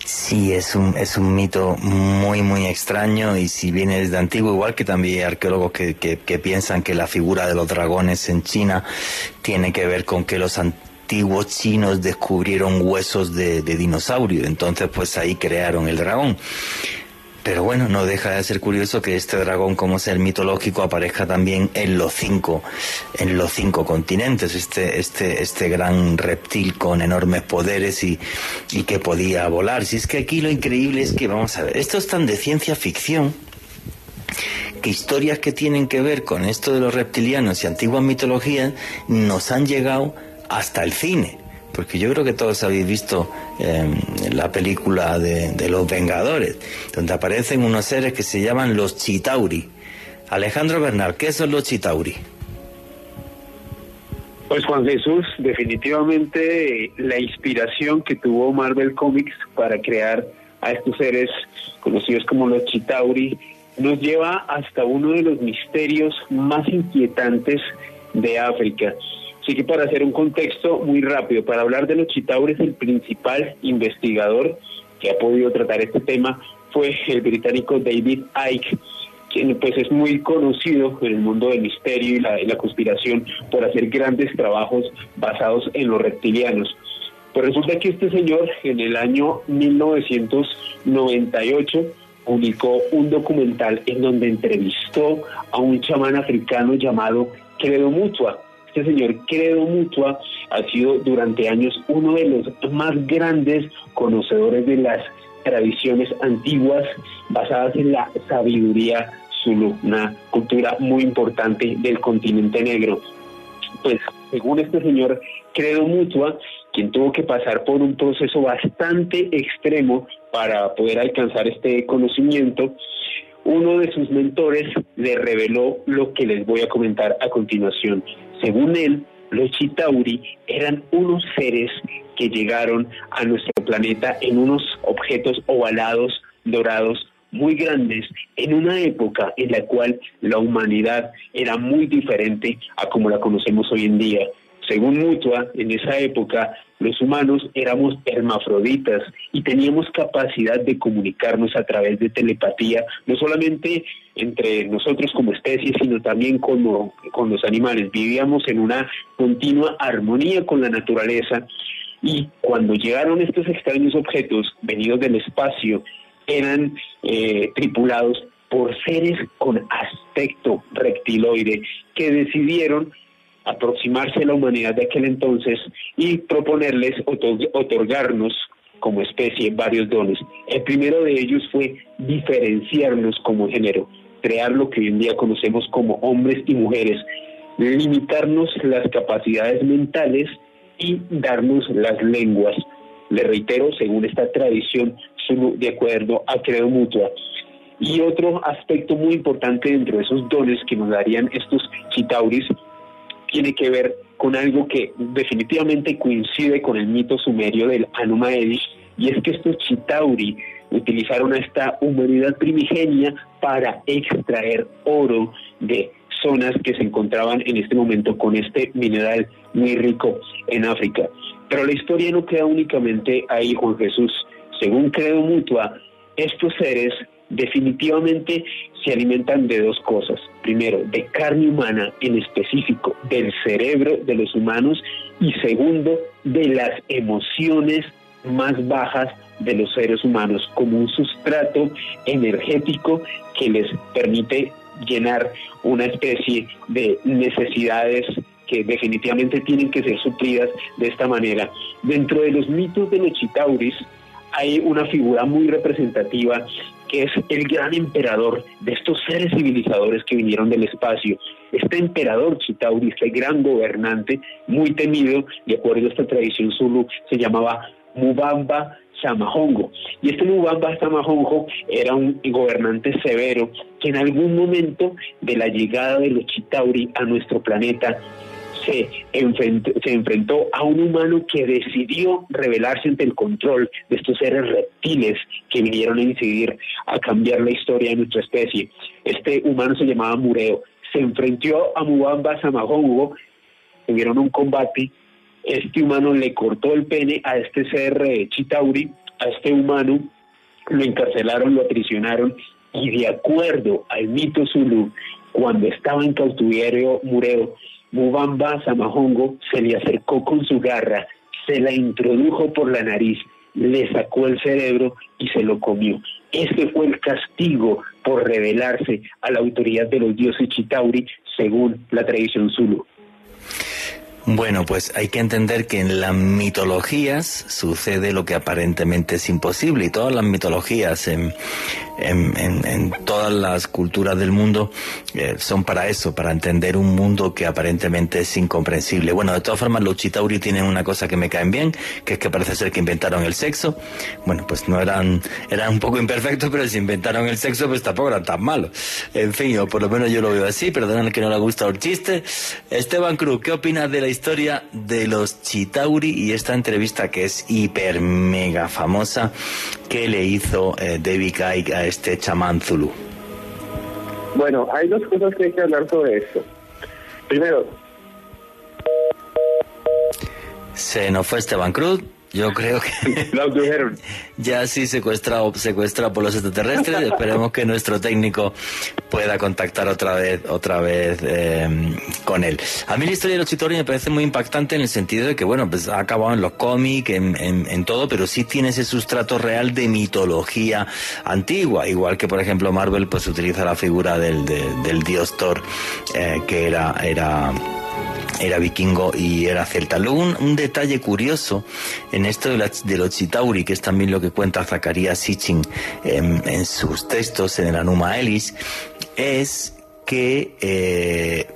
Sí, es un mito muy, muy extraño, y si viene desde antiguo, igual que también hay arqueólogos que piensan que la figura de los dragones en China tiene que ver con que los antiguos chinos descubrieron huesos de dinosaurio, entonces pues ahí crearon el dragón. Pero bueno, no deja de ser curioso que este dragón como ser mitológico aparezca también en los cinco continentes, este gran reptil con enormes poderes y que podía volar. Si es que aquí lo increíble es que, vamos a ver, esto es tan de ciencia ficción, que historias que tienen que ver con esto de los reptilianos y antiguas mitologías nos han llegado hasta el cine. Porque yo creo que todos habéis visto la película de Los Vengadores, donde aparecen unos seres que se llaman los Chitauri. Alejandro Bernal, ¿qué son los Chitauri? Pues Juan Jesús, definitivamente la inspiración que tuvo Marvel Comics para crear a estos seres conocidos como los Chitauri nos lleva hasta uno de los misterios más inquietantes de África. Así que para hacer un contexto muy rápido, para hablar de los Chitauri, el principal investigador que ha podido tratar este tema fue el británico David Icke, quien pues es muy conocido en el mundo del misterio y la conspiración por hacer grandes trabajos basados en los reptilianos. Pues resulta que este señor en el año 1998 publicó un documental en donde entrevistó a un chamán africano llamado Credo Mutwa. Este señor Credo Mutwa ha sido durante años uno de los más grandes conocedores de las tradiciones antiguas basadas en la sabiduría zulú, una cultura muy importante del continente negro. Pues según este señor Credo Mutwa, quien tuvo que pasar por un proceso bastante extremo para poder alcanzar este conocimiento, uno de sus mentores le reveló lo que les voy a comentar a continuación. Según él, los Chitauri eran unos seres que llegaron a nuestro planeta en unos objetos ovalados, dorados, muy grandes, en una época en la cual la humanidad era muy diferente a como la conocemos hoy en día. Según Mutwa, en esa época los humanos éramos hermafroditas y teníamos capacidad de comunicarnos a través de telepatía, no solamente entre nosotros como especie, sino también con los animales. Vivíamos en una continua armonía con la naturaleza, y cuando llegaron estos extraños objetos venidos del espacio, eran tripulados por seres con aspecto reptiloide que decidieron aproximarse a la humanidad de aquel entonces y proponerles otorgarnos como especie varios dones. El primero de ellos fue diferenciarnos como género, crear lo que hoy en día conocemos como hombres y mujeres, limitarnos las capacidades mentales y darnos las lenguas. Le reitero, según esta tradición, de acuerdo a Credo Mutwa. Y otro aspecto muy importante dentro de esos dones que nos darían estos Chitauris tiene que ver con algo que definitivamente coincide con el mito sumerio del Enuma Elish, y es que estos Chitauri utilizaron a esta humanidad primigenia para extraer oro de zonas que se encontraban en este momento con este mineral muy rico en África. Pero la historia no queda únicamente ahí, Juan Jesús. Según Credo Mutwa, estos seres definitivamente se alimentan de dos cosas. Primero, de carne humana, en específico del cerebro de los humanos, y segundo, de las emociones más bajas de los seres humanos, como un sustrato energético que les permite llenar una especie de necesidades que definitivamente tienen que ser suplidas de esta manera. Dentro de los mitos de los Chitauris hay una figura muy representativa que es el gran emperador de estos seres civilizadores que vinieron del espacio. Este emperador Chitauri, este gran gobernante, muy temido, de acuerdo a esta tradición zulú, se llamaba Mubamba Shamahongo. Y este Mubamba Shamahongo era un gobernante severo que en algún momento de la llegada de los Chitauri a nuestro planeta se enfrentó a un humano que decidió rebelarse ante el control de estos seres reptiles que vinieron a incidir a cambiar la historia de nuestra especie. Este humano se llamaba Mureo. Se enfrentó a Mubamba Shamahongo, tuvieron un combate. Este humano le cortó el pene a este ser Chitauri, a este humano lo encarcelaron, lo aprisionaron, y de acuerdo al mito zulú, cuando estaba en cautiverio Mureo, Mubamba Shamahongo se le acercó con su garra, se la introdujo por la nariz, le sacó el cerebro y se lo comió. Este fue el castigo por rebelarse a la autoridad de los dioses Chitauri, según la tradición zulú. Bueno, pues hay que entender que en las mitologías sucede lo que aparentemente es imposible, y todas las mitologías en todas las culturas del mundo son para eso, para entender un mundo que aparentemente es incomprensible. Bueno, de todas formas, los Chitauri tienen una cosa que me caen bien, que es que parece ser que inventaron el sexo. Bueno, pues no eran un poco imperfectos, pero si inventaron el sexo, pues tampoco eran tan malos. En fin, o por lo menos yo lo veo así. Perdónenme que no le gusta el chiste. Esteban Cruz, ¿qué opinas de la historia de los Chitauri y esta entrevista que es hiper mega famosa que le hizo David Icke a este chamán zulú? Bueno, hay dos cosas que hay que hablar sobre esto. Primero, se nos fue Esteban Cruz. Yo creo que lo tuvieron. Ya sí secuestra por los extraterrestres. Esperemos que nuestro técnico pueda contactar otra vez con él. A mí la historia de los Chitauri me parece muy impactante en el sentido de que, bueno, pues ha acabado en los cómics, en todo, pero sí tiene ese sustrato real de mitología antigua, igual que por ejemplo Marvel pues utiliza la figura del dios Thor, que era vikingo y era celta. Luego un detalle curioso en esto de los Chitauri, que es también lo que cuenta Zacarías Sitchin en sus textos en el Enuma Elish, es que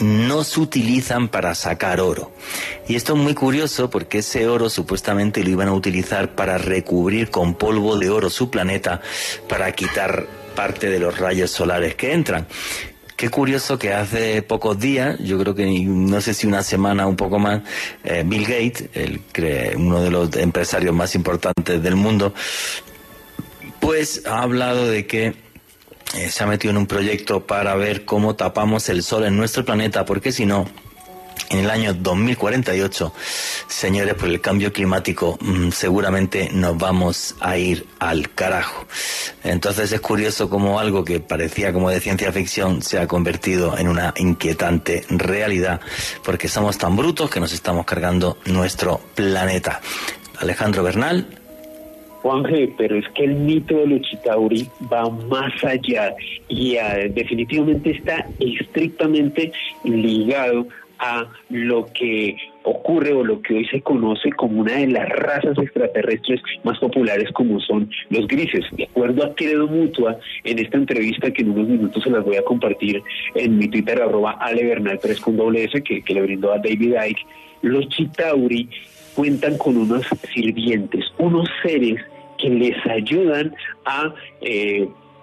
no se utilizan para sacar oro. Y esto es muy curioso porque ese oro supuestamente lo iban a utilizar para recubrir con polvo de oro su planeta, para quitar parte de los rayos solares que entran. Qué curioso que hace pocos días, yo creo que no sé si una semana o un poco más, Bill Gates, uno de los empresarios más importantes del mundo, pues ha hablado de que se ha metido en un proyecto para ver cómo tapamos el sol en nuestro planeta, porque si no, en el año 2048, señores, por el cambio climático seguramente nos vamos a ir al carajo. Entonces es curioso cómo algo que parecía como de ciencia ficción se ha convertido en una inquietante realidad, porque somos tan brutos que nos estamos cargando nuestro planeta. Alejandro Bernal. Juanje, pero es que el mito de los Chitauri va más allá y definitivamente está estrictamente ligado a lo que ocurre o lo que hoy se conoce como una de las razas extraterrestres más populares, como son los grises. De acuerdo a Credo Mutwa, en esta entrevista que en unos minutos se las voy a compartir en mi Twitter, @alebernal3s, que le brindó a David Icke, los Chitauri cuentan con unos sirvientes, unos seres que les ayudan a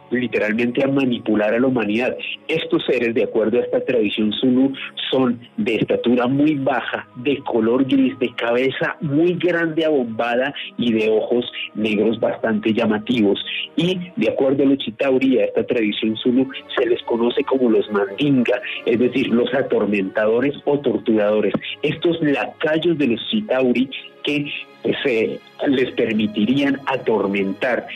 literalmente a manipular a la humanidad. Estos seres, de acuerdo a esta tradición zulú, son de estatura muy baja, de color gris, de cabeza muy grande, abombada, y de ojos negros bastante llamativos. Y de acuerdo a los Chitauri, a esta tradición zulú, se les conoce como los mandinga, es decir, los atormentadores o torturadores. Estos lacayos de los Chitauri que se les permitirían atormentar,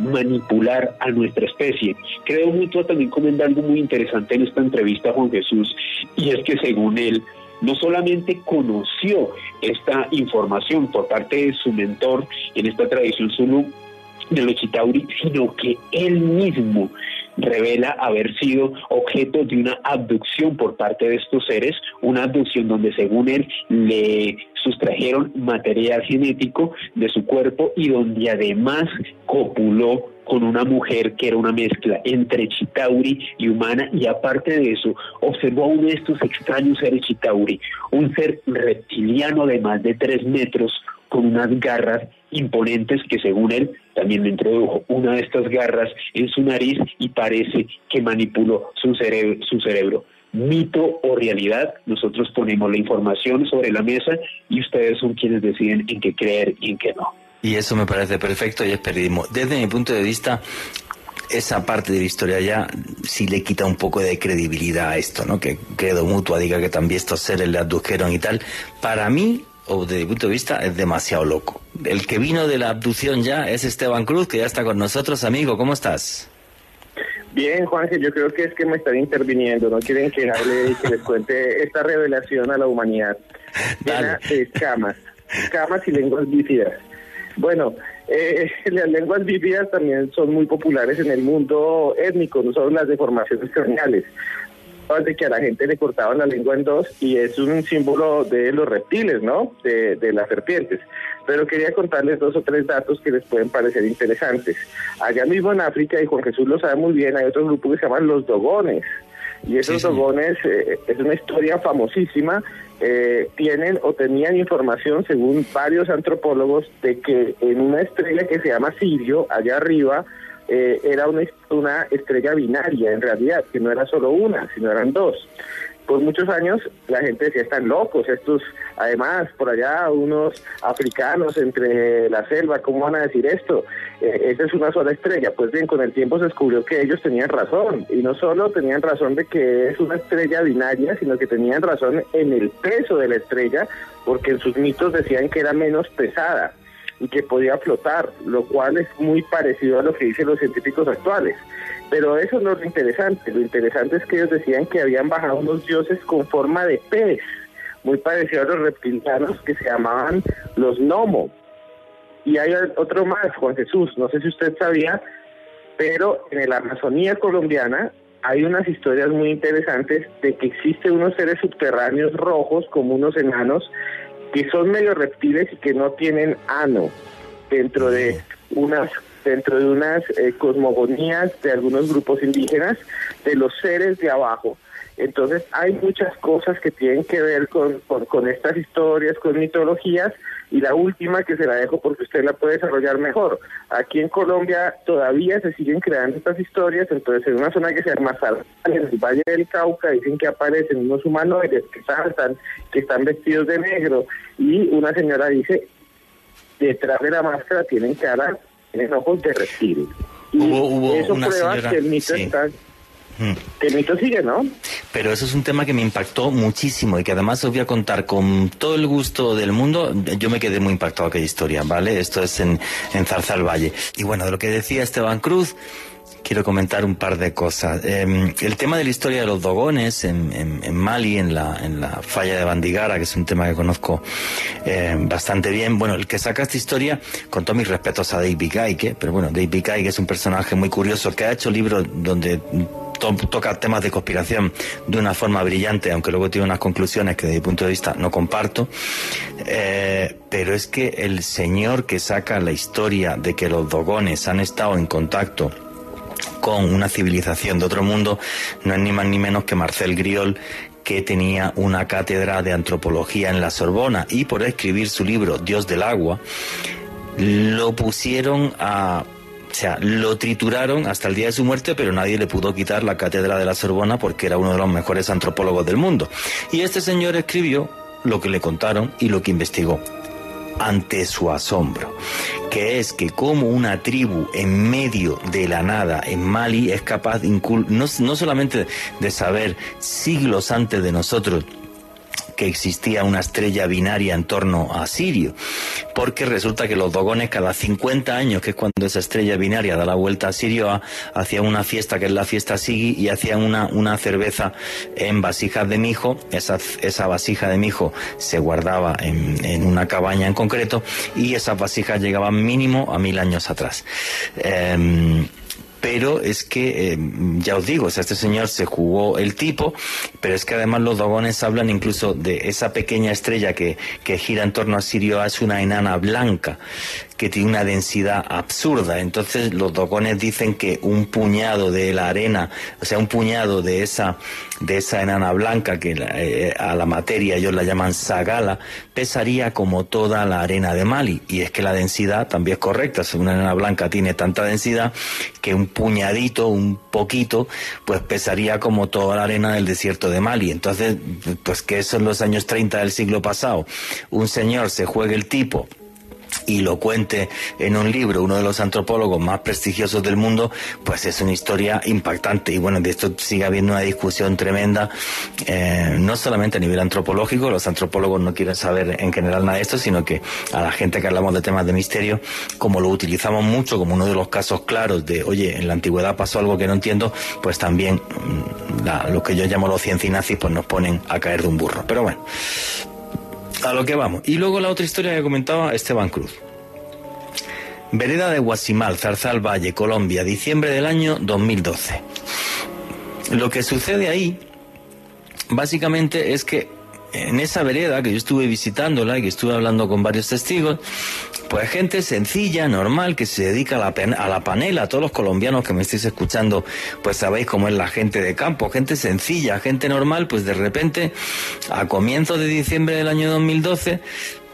manipular a nuestra especie. Creo mucho también comenta algo muy interesante en esta entrevista a Juan Jesús, y es que según él, no solamente conoció esta información por parte de su mentor en esta tradición zulú de los Chitauri, sino que él mismo revela haber sido objeto de una abducción por parte de estos seres, una abducción donde según él le sustrajeron material genético de su cuerpo y donde además copuló con una mujer que era una mezcla entre Chitauri y humana, y aparte de eso, observó a uno de estos extraños seres Chitauri, un ser reptiliano de más de 3 metros, con unas garras imponentes que según él también le introdujo una de estas garras en su nariz y parece que manipuló su cerebro. Mito o realidad, nosotros ponemos la información sobre la mesa y ustedes son quienes deciden en qué creer y en qué no. Y eso me parece perfecto y es periodismo. Desde mi punto de vista, esa parte de la historia ya sí le quita un poco de credibilidad a esto, ¿no? Que Credo Mutwa diga que también estos seres le abdujeron y tal. Para mí, o desde mi punto de vista, es demasiado loco. El que vino de la abducción ya es Esteban Cruz, que ya está con nosotros. Amigo, ¿cómo estás? Bien, Juanje, yo creo que es que me están interviniendo, no quieren que hable y que les cuente esta revelación a la humanidad. Dale. Llena de escamas y lenguas bífidas. Bueno, las lenguas bífidas también son muy populares en el mundo étnico, no solo las deformaciones craneales, de que a la gente le cortaban la lengua en 2 y es un símbolo de los reptiles, ¿no? De las serpientes. Pero quería contarles 2 o 3 datos que les pueden parecer interesantes. Allá mismo en África, y Juan Jesús lo sabe muy bien, hay otro grupo que se llaman los Dogones. Y esos Dogones, es una historia famosísima, tenían información, según varios antropólogos, de que en una estrella que se llama Sirio, allá arriba, era una estrella binaria en realidad, que no era solo una, sino eran 2. por muchos años la gente decía, están locos estos, además por allá unos africanos entre la selva, ¿cómo van a decir esto? Esta es una sola estrella. Pues bien, con el tiempo se descubrió que ellos tenían razón, y no solo tenían razón de que es una estrella binaria, sino que tenían razón en el peso de la estrella, porque en sus mitos decían que era menos pesada y que podía flotar, lo cual es muy parecido a lo que dicen los científicos actuales. Pero eso no es lo interesante es que ellos decían que habían bajado unos dioses con forma de pez, muy parecido a los reptilianos, que se llamaban los gnomos. Y hay otro más, Juan Jesús, no sé si usted sabía, pero en la Amazonía colombiana hay unas historias muy interesantes de que existen unos seres subterráneos rojos, como unos enanos, que son medio reptiles y que no tienen ano, dentro de unas cosmogonías de algunos grupos indígenas, de los seres de abajo. Entonces hay muchas cosas que tienen que ver con estas historias, con mitologías, y la última que se la dejo porque usted la puede desarrollar mejor. Aquí en Colombia todavía se siguen creando estas historias, entonces en una zona que se llama Zarzal, en el Valle del Cauca, dicen que aparecen unos humanoides que saltan, que están vestidos de negro, y una señora dice, detrás de la máscara tienen cara, tienen ojos de reptil. Y eso prueba que el mito está... El mito sigue, ¿no? Pero eso es un tema que me impactó muchísimo y que además os voy a contar con todo el gusto del mundo. Yo me quedé muy impactado aquella historia, ¿vale? Esto es en Zarzal Valle. Y bueno, de lo que decía Esteban Cruz, quiero comentar un par de cosas. El tema de la historia de los dogones en Mali, en la falla de Bandigara, que es un tema que conozco bastante bien. Bueno, el que saca esta historia, con todos mis respetos a David Icke, pero bueno, David Icke es un personaje muy curioso que ha hecho libros donde... toca temas de conspiración de una forma brillante, aunque luego tiene unas conclusiones que desde mi punto de vista no comparto, pero es que el señor que saca la historia de que los dogones han estado en contacto con una civilización de otro mundo no es ni más ni menos que Marcel Griol, que tenía una cátedra de antropología en la Sorbona, y por escribir su libro Dios del Agua lo pusieron a... O sea, lo trituraron hasta el día de su muerte, pero nadie le pudo quitar la cátedra de la Sorbona porque era uno de los mejores antropólogos del mundo. Y este señor escribió lo que le contaron y lo que investigó, ante su asombro, que es que como una tribu en medio de la nada en Mali es capaz no solamente de saber siglos antes de nosotros que existía una estrella binaria en torno a Sirio, porque resulta que los dogones cada 50 años, que es cuando esa estrella binaria da la vuelta a Sirio, hacían una fiesta que es la fiesta Sigi, y hacían una cerveza en vasijas de mijo. Esa vasija de mijo se guardaba en una cabaña en concreto, y esas vasijas llegaban mínimo a 1000 años atrás. Pero es que, ya os digo, o sea, este señor se jugó el tipo, pero es que además los dogones hablan incluso de esa pequeña estrella que gira en torno a Sirio. Es una enana blanca que tiene una densidad absurda. Entonces los dogones dicen que un puñado de la arena, o sea, un puñado de esa enana blanca, que a la materia ellos la llaman sagala, pesaría como toda la arena de Mali. Y es que la densidad también es correcta. Si una enana blanca tiene tanta densidad que un puñadito, un poquito, pues pesaría como toda la arena del desierto de Mali. Entonces, pues que eso en los años 30 del siglo pasado, un señor se juegue el tipo y lo cuente en un libro, uno de los antropólogos más prestigiosos del mundo, pues es una historia impactante. Y bueno, de esto sigue habiendo una discusión tremenda, no solamente a nivel antropológico. Los antropólogos no quieren saber en general nada de esto, sino que a la gente que hablamos de temas de misterio, como lo utilizamos mucho como uno de los casos claros de, oye, en la antigüedad pasó algo que no entiendo, pues también lo que yo llamo los ciencinazis, pues nos ponen a caer de un burro. Pero bueno, a lo que vamos. Y luego la otra historia que comentaba Esteban Cruz. Vereda de Guasimal, Zarzal Valle, Colombia, diciembre del año 2012. Lo que sucede ahí, básicamente, es que en esa vereda, que yo estuve visitándola y que estuve hablando con varios testigos, pues gente sencilla, normal, que se dedica a la panela. Todos los colombianos que me estáis escuchando, pues sabéis cómo es la gente de campo, gente sencilla, gente normal. Pues de repente, a comienzos de diciembre del año 2012...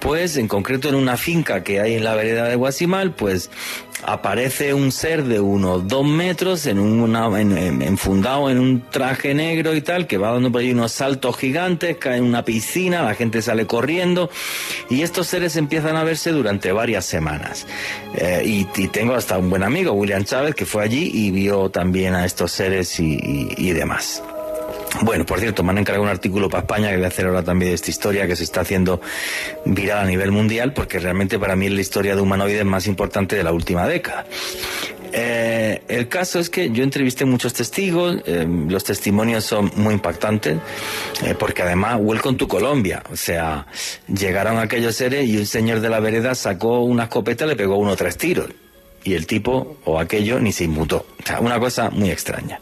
después, en concreto en una finca que hay en la vereda de Guasimal, pues aparece un ser de unos 2 metros enfundado en un traje negro y tal, que va dando por ahí unos saltos gigantes, cae en una piscina, la gente sale corriendo, y estos seres empiezan a verse durante varias semanas. Y tengo hasta un buen amigo, William Chávez, que fue allí y vio también a estos seres y demás. Bueno, por cierto, me han encargado un artículo para España que voy a hacer ahora también de esta historia, que se está haciendo viral a nivel mundial, porque realmente para mí es la historia de humanoides más importante de la última década. El caso es que yo entrevisté muchos testigos, los testimonios son muy impactantes, porque además, welcome to Colombia, o sea, llegaron aquellos seres y un señor de la vereda sacó una escopeta y le pegó 3 tiros, y el tipo o aquello ni se inmutó, o sea, una cosa muy extraña.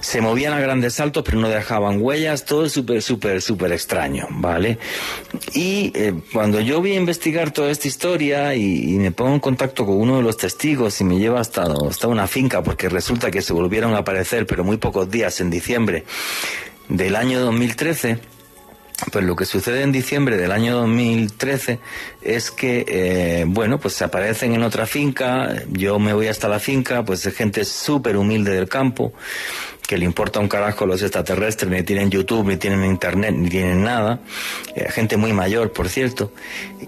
Se movían a grandes saltos, pero no dejaban huellas, todo súper extraño, ¿vale? Y cuando yo voy a investigar toda esta historia y me pongo en contacto con uno de los testigos y me lleva hasta una finca, porque resulta que se volvieron a aparecer, pero muy pocos días, en diciembre del año 2013, pues lo que sucede en diciembre del año 2013 es que, bueno, pues se aparecen en otra finca, yo me voy hasta la finca, pues es gente súper humilde del campo, que le importa un carajo los extraterrestres, ni tienen YouTube, ni tienen internet, ni tienen nada, gente muy mayor, por cierto,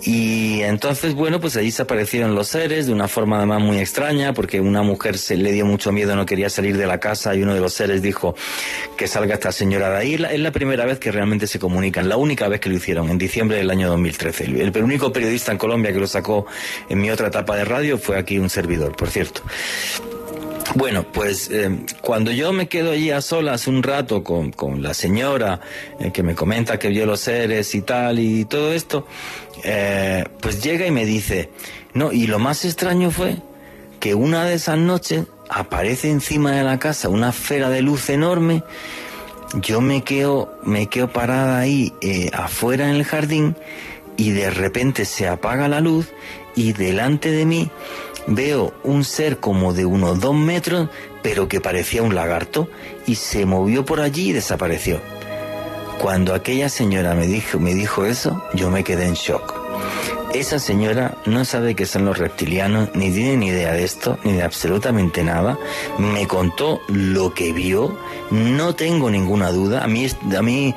y entonces, bueno, pues allí se aparecieron los seres de una forma además muy extraña, porque una mujer se le dio mucho miedo, no quería salir de la casa, y uno de los seres dijo que salga esta señora de ahí. Es la primera vez que realmente se comunican, la única vez que lo hicieron, en diciembre del año 2013, el único periodista en Colombia que lo sacó en mi otra etapa de radio fue aquí un servidor, por cierto. Bueno, pues cuando yo me quedo allí a solas un rato con la señora que me comenta que vio los seres y tal y todo esto, pues llega y me dice, no, y lo más extraño fue que una de esas noches aparece encima de la casa una esfera de luz enorme, yo me quedo parada ahí afuera en el jardín y de repente se apaga la luz y delante de mí veo un ser como de unos 2 metros, pero que parecía un lagarto, y se movió por allí y desapareció. Cuando aquella señora me dijo eso, yo me quedé en shock. Esa señora no sabe qué son los reptilianos, ni tiene ni idea de esto, ni de absolutamente nada. Me contó lo que vio, no tengo ninguna duda. A mí me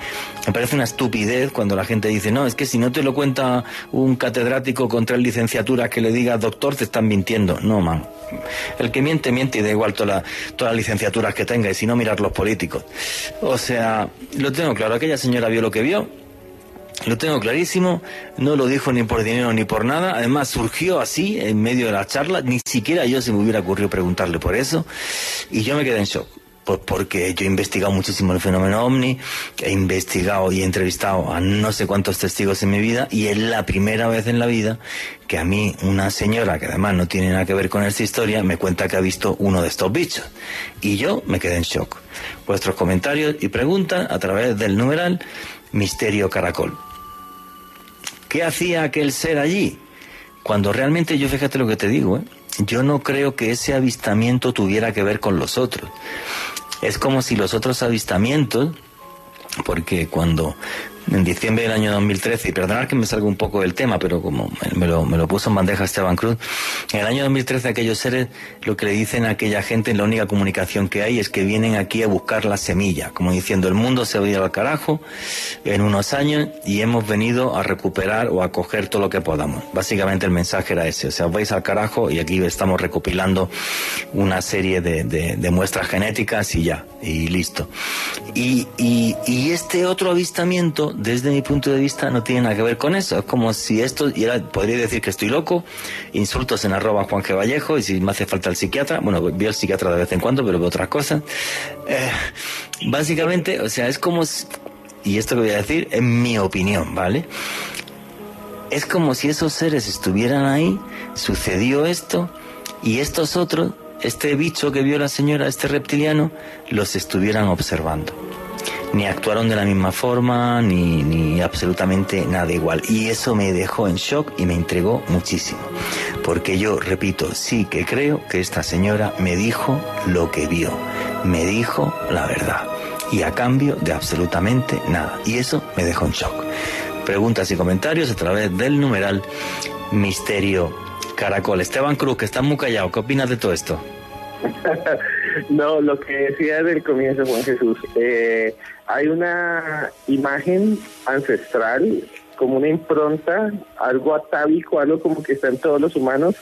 parece una estupidez cuando la gente dice, no, es que si no te lo cuenta un catedrático con 3 licenciaturas que le diga, doctor, te están mintiendo. No, man. El que miente, miente, y da igual todas las licenciaturas que tenga, y si no, mirar los políticos. O sea, lo tengo claro, aquella señora vio lo que vio. Lo tengo clarísimo, no lo dijo ni por dinero ni por nada, además surgió así en medio de la charla, ni siquiera yo se me hubiera ocurrido preguntarle por eso, y yo me quedé en shock, pues porque yo he investigado muchísimo el fenómeno OVNI, he investigado y he entrevistado a no sé cuántos testigos en mi vida, y es la primera vez en la vida que a mí una señora, que además no tiene nada que ver con esta historia, me cuenta que ha visto uno de estos bichos, y yo me quedé en shock. Vuestros comentarios y preguntas a través del numeral Misterio Caracol. ¿Qué hacía aquel ser allí? Cuando realmente yo, fíjate lo que te digo, yo no creo que ese avistamiento tuviera que ver con los otros. Es como si los otros avistamientos, porque cuando en diciembre del año 2013, y perdonad que me salga un poco del tema, pero como me lo puso en bandeja Esteban Cruz, en el año 2013 aquellos seres lo que le dicen a aquella gente, la única comunicación que hay es que vienen aquí a buscar la semilla, como diciendo, el mundo se va a ir al carajo en unos años y hemos venido a recuperar o a coger todo lo que podamos. Básicamente el mensaje era ese, o sea, os vais al carajo y aquí estamos recopilando una serie de muestras genéticas y ya, y listo. Y este otro avistamiento, desde mi punto de vista, no tiene nada que ver con eso. Es como si esto, y ahora podría decir que estoy loco, insultos en @ Juan G. Vallejo, y si me hace falta el psiquiatra, bueno, veo al psiquiatra de vez en cuando, pero veo otras cosas. Básicamente, o sea, es como si, y esto que voy a decir es mi opinión, ¿vale? Es como si esos seres estuvieran ahí, sucedió esto, y estos otros, este bicho que vio la señora, este reptiliano, los estuvieran observando. Ni actuaron de la misma forma, ni absolutamente nada igual. Y eso me dejó en shock y me intrigó muchísimo. Porque yo, repito, sí que creo que esta señora me dijo lo que vio. Me dijo la verdad. Y a cambio de absolutamente nada. Y eso me dejó en shock. preguntas y comentarios a través del numeral Misterio Caracol. Esteban Cruz, que está muy callado, ¿qué opinas de todo esto? No, lo que decía del comienzo, Juan Jesús, hay una imagen ancestral, como una impronta, algo atávico, algo como que está en todos los humanos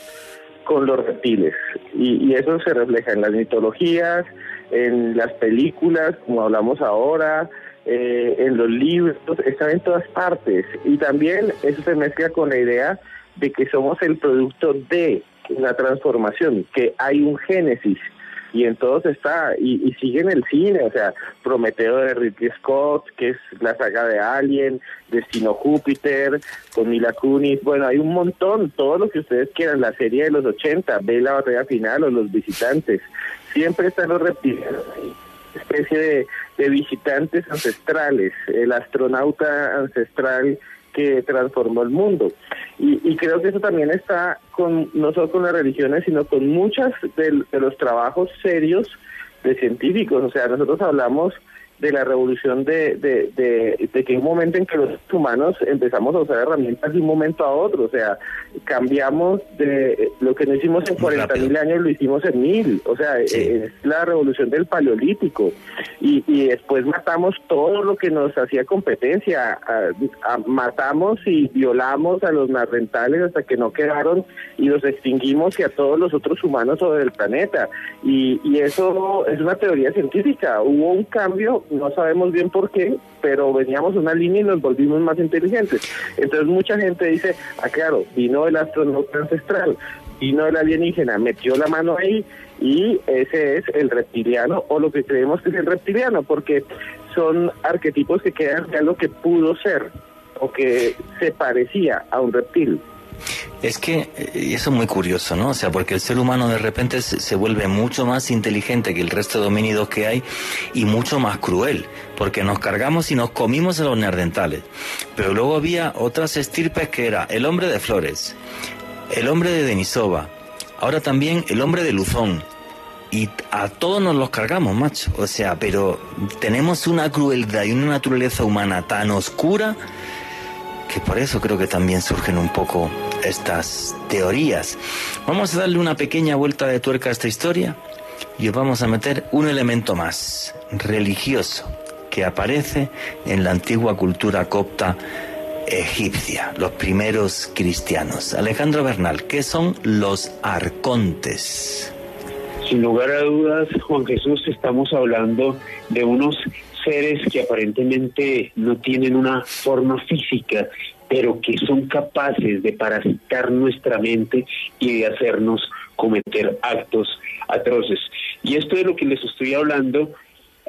con los reptiles, y eso se refleja en las mitologías, en las películas, como hablamos ahora, en los libros, están en todas partes, y también eso se mezcla con la idea de que somos el producto de una transformación, que hay un génesis, y en todos está, y sigue en el cine, o sea, Prometeo de Ridley Scott, que es la saga de Alien, Destino Júpiter, con Mila Kunis, bueno, hay un montón, todo lo que ustedes quieran, la serie de los 80, ve la batalla final o los visitantes, siempre están los reptilianos, especie de visitantes ancestrales, el astronauta ancestral que transformó el mundo. Y creo que eso también está con, no solo con las religiones, sino con muchas de los trabajos serios de científicos. O sea, nosotros hablamos de la revolución de que hay un momento en que los humanos empezamos a usar herramientas de un momento a otro. O sea, cambiamos de lo que no hicimos en 40.000 años, lo hicimos en 1.000. O sea, es la revolución del paleolítico. Y después matamos todo lo que nos hacía competencia. Matamos y violamos a los narrentales hasta que no quedaron y los extinguimos y a todos los otros humanos sobre el planeta. Y eso es una teoría científica. Hubo un cambio, no sabemos bien por qué, pero veníamos una línea y nos volvimos más inteligentes. Entonces mucha gente dice, ah, claro, vino el astronauta ancestral, vino el alienígena, metió la mano ahí y ese es el reptiliano o lo que creemos que es el reptiliano, porque son arquetipos que quedan ya lo que pudo ser o que se parecía a un reptil. Es que eso es muy curioso, ¿no? O sea, porque el ser humano de repente se vuelve mucho más inteligente que el resto de homínidos que hay y mucho más cruel, porque nos cargamos y nos comimos a los neandertales. Pero luego había otras estirpes que era el hombre de Flores, el hombre de Denisova, ahora también el hombre de Luzón. Y a todos nos los cargamos, macho. O sea, pero tenemos una crueldad y una naturaleza humana tan oscura que por eso creo que también surgen un poco estas teorías. Vamos a darle una pequeña vuelta de tuerca a esta historia y os vamos a meter un elemento más religioso que aparece en la antigua cultura copta egipcia, los primeros cristianos. Alejandro Bernal, ¿qué son los arcontes? Sin lugar a dudas, Juan Jesús, estamos hablando de unos seres que aparentemente no tienen una forma física, pero que son capaces de parasitar nuestra mente y de hacernos cometer actos atroces. Y esto de lo que les estoy hablando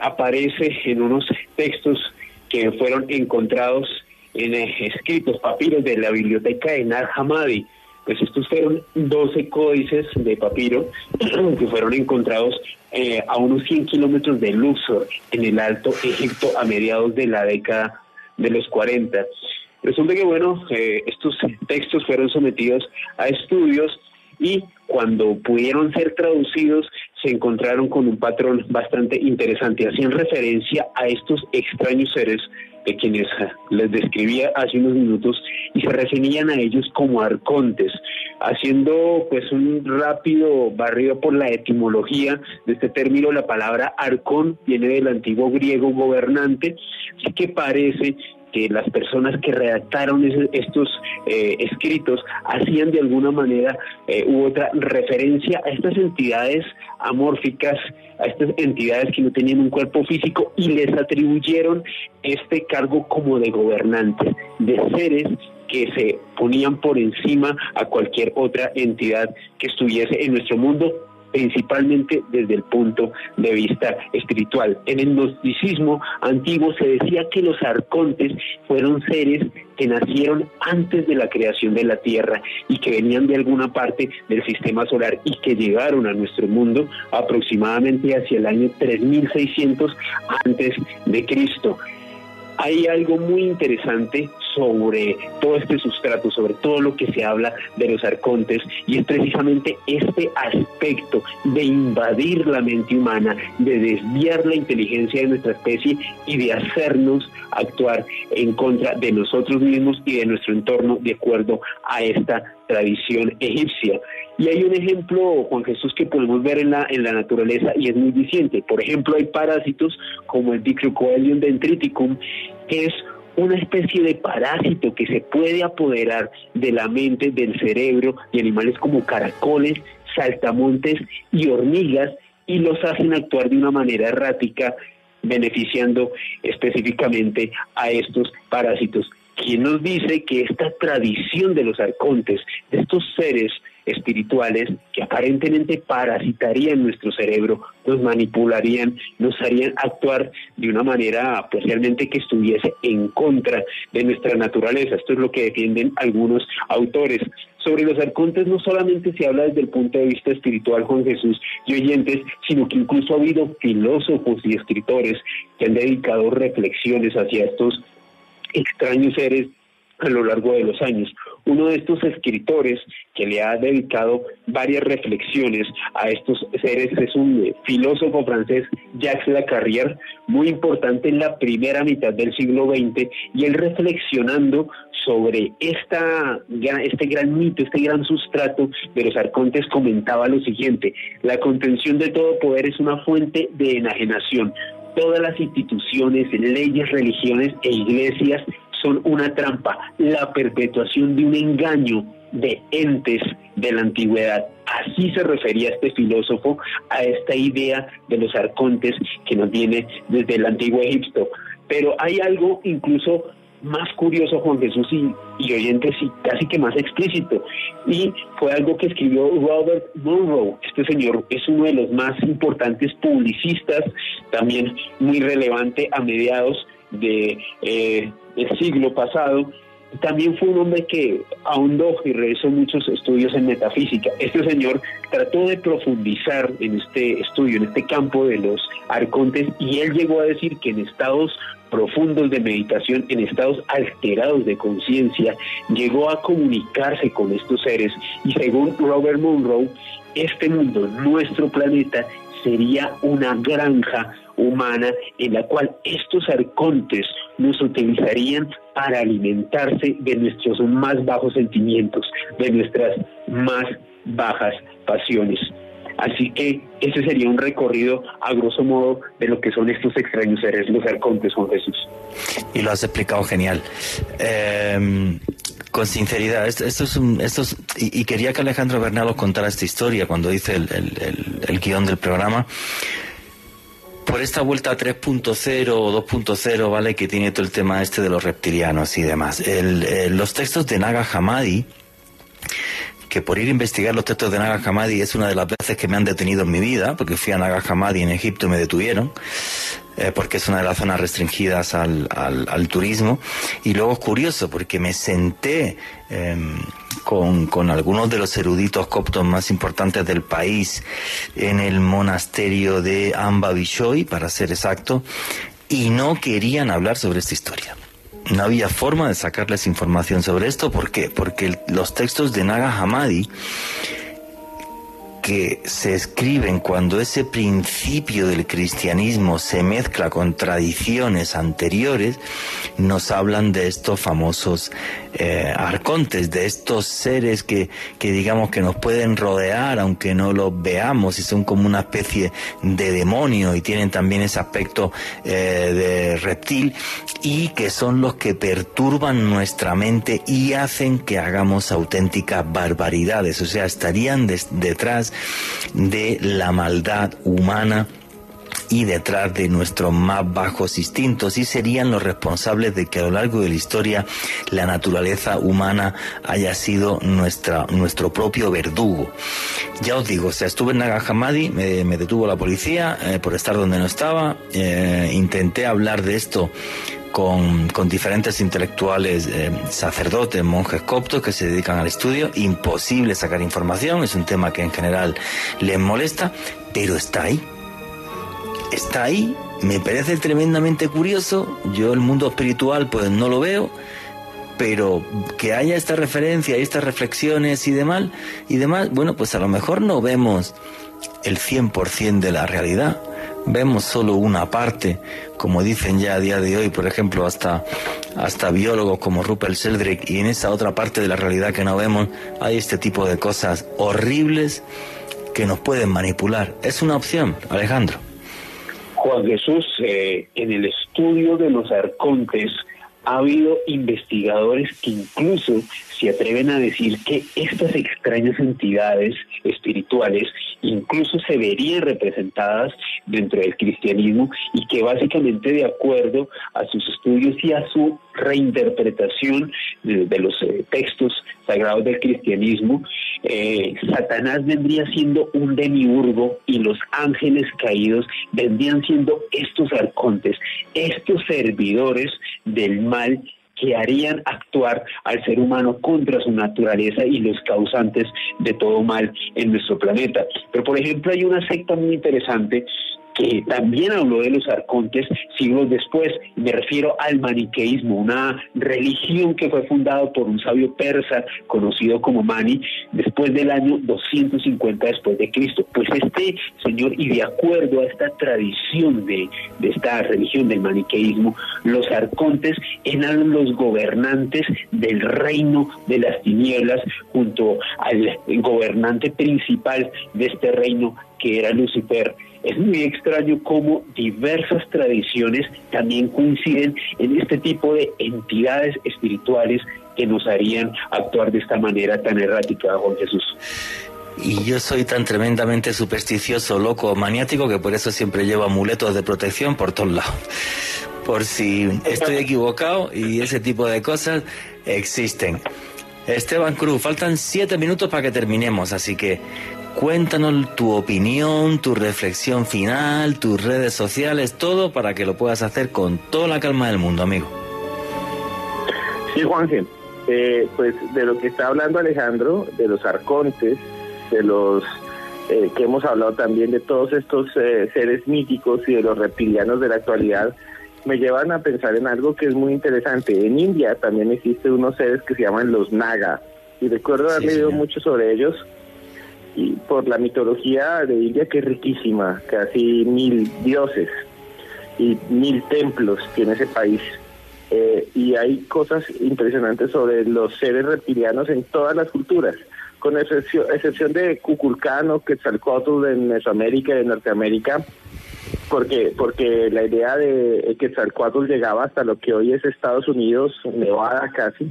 aparece en unos textos que fueron encontrados en escritos, papiros de la biblioteca de Nag Hammadi. Pues estos fueron 12 códices de papiro que fueron encontrados a unos 100 kilómetros de Luxor, en el Alto Egipto, a mediados de la década de los 40. Resulta que, bueno, estos textos fueron sometidos a estudios y cuando pudieron ser traducidos se encontraron con un patrón bastante interesante. Hacían referencia a estos extraños seres de quienes les describía hace unos minutos y se referían a ellos como arcontes, haciendo pues un rápido barrido por la etimología de este término. La palabra arcón viene del antiguo griego gobernante, así que parece que las personas que redactaron estos escritos hacían de alguna manera u otra referencia a estas entidades amórficas, a estas entidades que no tenían un cuerpo físico y les atribuyeron este cargo como de gobernantes, de seres que se ponían por encima a cualquier otra entidad que estuviese en nuestro mundo, principalmente desde el punto de vista espiritual. En el gnosticismo antiguo se decía que los arcontes fueron seres que nacieron antes de la creación de la Tierra y que venían de alguna parte del sistema solar y que llegaron a nuestro mundo aproximadamente hacia el año 3600 a.C. Hay algo muy interesante sobre todo este sustrato, sobre todo lo que se habla de los arcontes, y es precisamente este aspecto de invadir la mente humana, de desviar la inteligencia de nuestra especie y de hacernos actuar en contra de nosotros mismos y de nuestro entorno de acuerdo a esta tradición egipcia. Y hay un ejemplo, Juan Jesús, que podemos ver en la naturaleza y es muy vigente. Por ejemplo, hay parásitos como el Dicrocoelium dendriticum, que es una especie de parásito que se puede apoderar de la mente, del cerebro, de animales como caracoles, saltamontes y hormigas, y los hacen actuar de una manera errática, beneficiando específicamente a estos parásitos. Quien nos dice que esta tradición de los arcontes, de estos seres espirituales que aparentemente parasitarían nuestro cerebro, nos manipularían, nos harían actuar de una manera pues realmente que estuviese en contra de nuestra naturaleza. Esto es lo que defienden algunos autores. Sobre los arcontes no solamente se habla desde el punto de vista espiritual, Juan Jesús y oyentes, sino que incluso ha habido filósofos y escritores que han dedicado reflexiones hacia estos extraños seres a lo largo de los años. Uno de estos escritores que le ha dedicado varias reflexiones a estos seres es un filósofo francés, Jacques Lacarrière, muy importante en la primera mitad del siglo XX, y él reflexionando sobre este gran mito, este gran sustrato de los arcontes, comentaba lo siguiente: la contención de todo poder es una fuente de enajenación. Todas las instituciones, leyes, religiones e iglesias son una trampa, la perpetuación de un engaño de entes de la antigüedad. Así se refería este filósofo a esta idea de los arcontes que nos viene desde el antiguo Egipto. Pero hay algo incluso más curioso, Juan Jesús y oyentes, y casi que más explícito, y fue algo que escribió Robert Monroe. Este señor es uno de los más importantes publicistas, también muy relevante a mediados de el siglo pasado. También fue un hombre que ahondó y realizó muchos estudios en metafísica. Este señor trató de profundizar en este estudio, en este campo de los arcontes, y él llegó a decir que en estados profundos de meditación, en estados alterados de conciencia, llegó a comunicarse con estos seres, y según Robert Monroe, este mundo, nuestro planeta, sería una granja humana en la cual estos arcontes nos utilizarían para alimentarse de nuestros más bajos sentimientos, de nuestras más bajas pasiones. Así que ese sería un recorrido a grosso modo de lo que son estos extraños seres, los arcontes, Juan Jesús. Y lo has explicado genial. Con sinceridad, esto es, y quería que Alejandro Bernal os contara esta historia cuando hice el guión del programa. Por esta vuelta 3.0 o 2.0, ¿vale?, que tiene todo el tema este de los reptilianos y demás. Los textos de Nag Hammadi, que por ir a investigar los textos de Nag Hammadi es una de las veces que me han detenido en mi vida, porque fui a Nag Hammadi en Egipto y me detuvieron, porque es una de las zonas restringidas al turismo. Y luego es curioso, porque me senté con algunos de los eruditos coptos más importantes del país en el monasterio de Amba Bishoy, para ser exacto, y no querían hablar sobre esta historia. No había forma de sacarles información sobre esto. ¿Por qué? Porque los textos de Nag Hammadi, que se escriben cuando ese principio del cristianismo se mezcla con tradiciones anteriores, nos hablan de estos famosos arcontes, de estos seres que digamos que nos pueden rodear aunque no los veamos, y son como una especie de demonio y tienen también ese aspecto de reptil, y que son los que perturban nuestra mente y hacen que hagamos auténticas barbaridades. O sea, estarían detrás de la maldad humana y detrás de nuestros más bajos instintos, y serían los responsables de que a lo largo de la historia la naturaleza humana haya sido nuestro propio verdugo. Ya os digo, o sea, estuve en Nag Hammadi, me detuvo la policía por estar donde no estaba, intenté hablar de esto con diferentes intelectuales, sacerdotes, monjes coptos que se dedican al estudio. Imposible sacar información, es un tema que en general les molesta, pero está ahí. Está ahí, me parece tremendamente curioso. Yo el mundo espiritual pues no lo veo, pero que haya esta referencia y estas reflexiones y demás, bueno, pues a lo mejor no vemos el 100% de la realidad, vemos solo una parte, como dicen ya a día de hoy, por ejemplo, hasta biólogos como Rupert Sheldrake, y en esa otra parte de la realidad que no vemos hay este tipo de cosas horribles que nos pueden manipular. Es una opción, Alejandro. Juan Jesús, en el estudio de los arcontes ha habido investigadores que incluso se atreven a decir que estas extrañas entidades espirituales incluso se verían representadas dentro del cristianismo y que básicamente, de acuerdo a sus estudios y a su reinterpretación de los textos sagrados del cristianismo, Satanás vendría siendo un demiurgo y los ángeles caídos vendrían siendo estos arcontes, estos servidores del mal que harían actuar al ser humano contra su naturaleza y los causantes de todo mal en nuestro planeta. Pero, por ejemplo, hay una secta muy interesante que también habló de los arcontes siglos después. Me refiero al maniqueísmo, una religión que fue fundada por un sabio persa conocido como Mani, después del año 250 después de Cristo. Pues este señor, y de acuerdo a esta tradición de esta religión del maniqueísmo, los arcontes eran los gobernantes del reino de las tinieblas junto al gobernante principal de este reino, que era Lucifer. Es muy extraño cómo diversas tradiciones también coinciden en este tipo de entidades espirituales que nos harían actuar de esta manera tan errática, Juan Jesús. Y yo soy tan tremendamente supersticioso, loco, maniático, que por eso siempre llevo amuletos de protección por todos lados. Por si estoy equivocado y ese tipo de cosas existen. Esteban Cruz, faltan 7 minutos para que terminemos, así que cuéntanos tu opinión, tu reflexión final, tus redes sociales, todo para que lo puedas hacer con toda la calma del mundo, amigo. Sí, Juanje, pues de lo que está hablando Alejandro, de los arcontes, de los que hemos hablado también, de todos estos seres míticos y de los reptilianos de la actualidad, me llevan a pensar en algo que es muy interesante. En India también existen unos seres que se llaman los Naga, y recuerdo haber leído mucho sobre ellos, y por la mitología de India, que es riquísima, casi 1000 dioses y 1000 templos tiene ese país, y hay cosas impresionantes sobre los seres reptilianos en todas las culturas, con excepción de Kukulcán o Quetzalcóatl de Mesoamérica y de Norteamérica, porque la idea de Quetzalcóatl llegaba hasta lo que hoy es Estados Unidos, Nevada casi.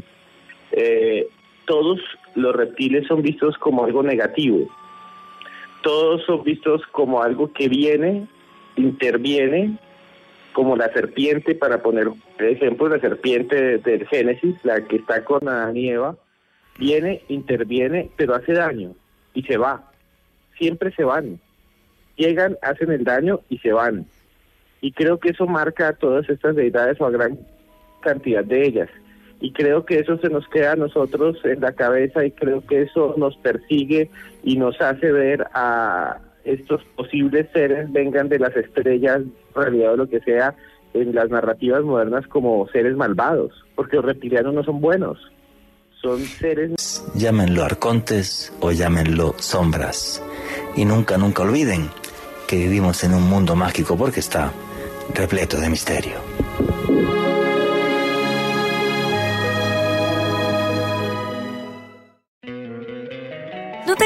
Todos los reptiles son vistos como algo negativo. Todos son vistos como algo que viene, interviene, como la serpiente, para poner ejemplo, la serpiente del Génesis, la que está con Adán y Eva, viene, interviene, pero hace daño y se va. Siempre se van. Llegan, hacen el daño y se van. Y creo que eso marca a todas estas deidades, o a gran cantidad de ellas. Y creo que eso se nos queda a nosotros en la cabeza, y creo que eso nos persigue y nos hace ver a estos posibles seres, vengan de las estrellas, realidad o lo que sea, en las narrativas modernas como seres malvados, porque los reptilianos no son buenos, son seres... Llámenlo arcontes o llámenlo sombras, y nunca olviden que vivimos en un mundo mágico porque está repleto de misterio. ¿No te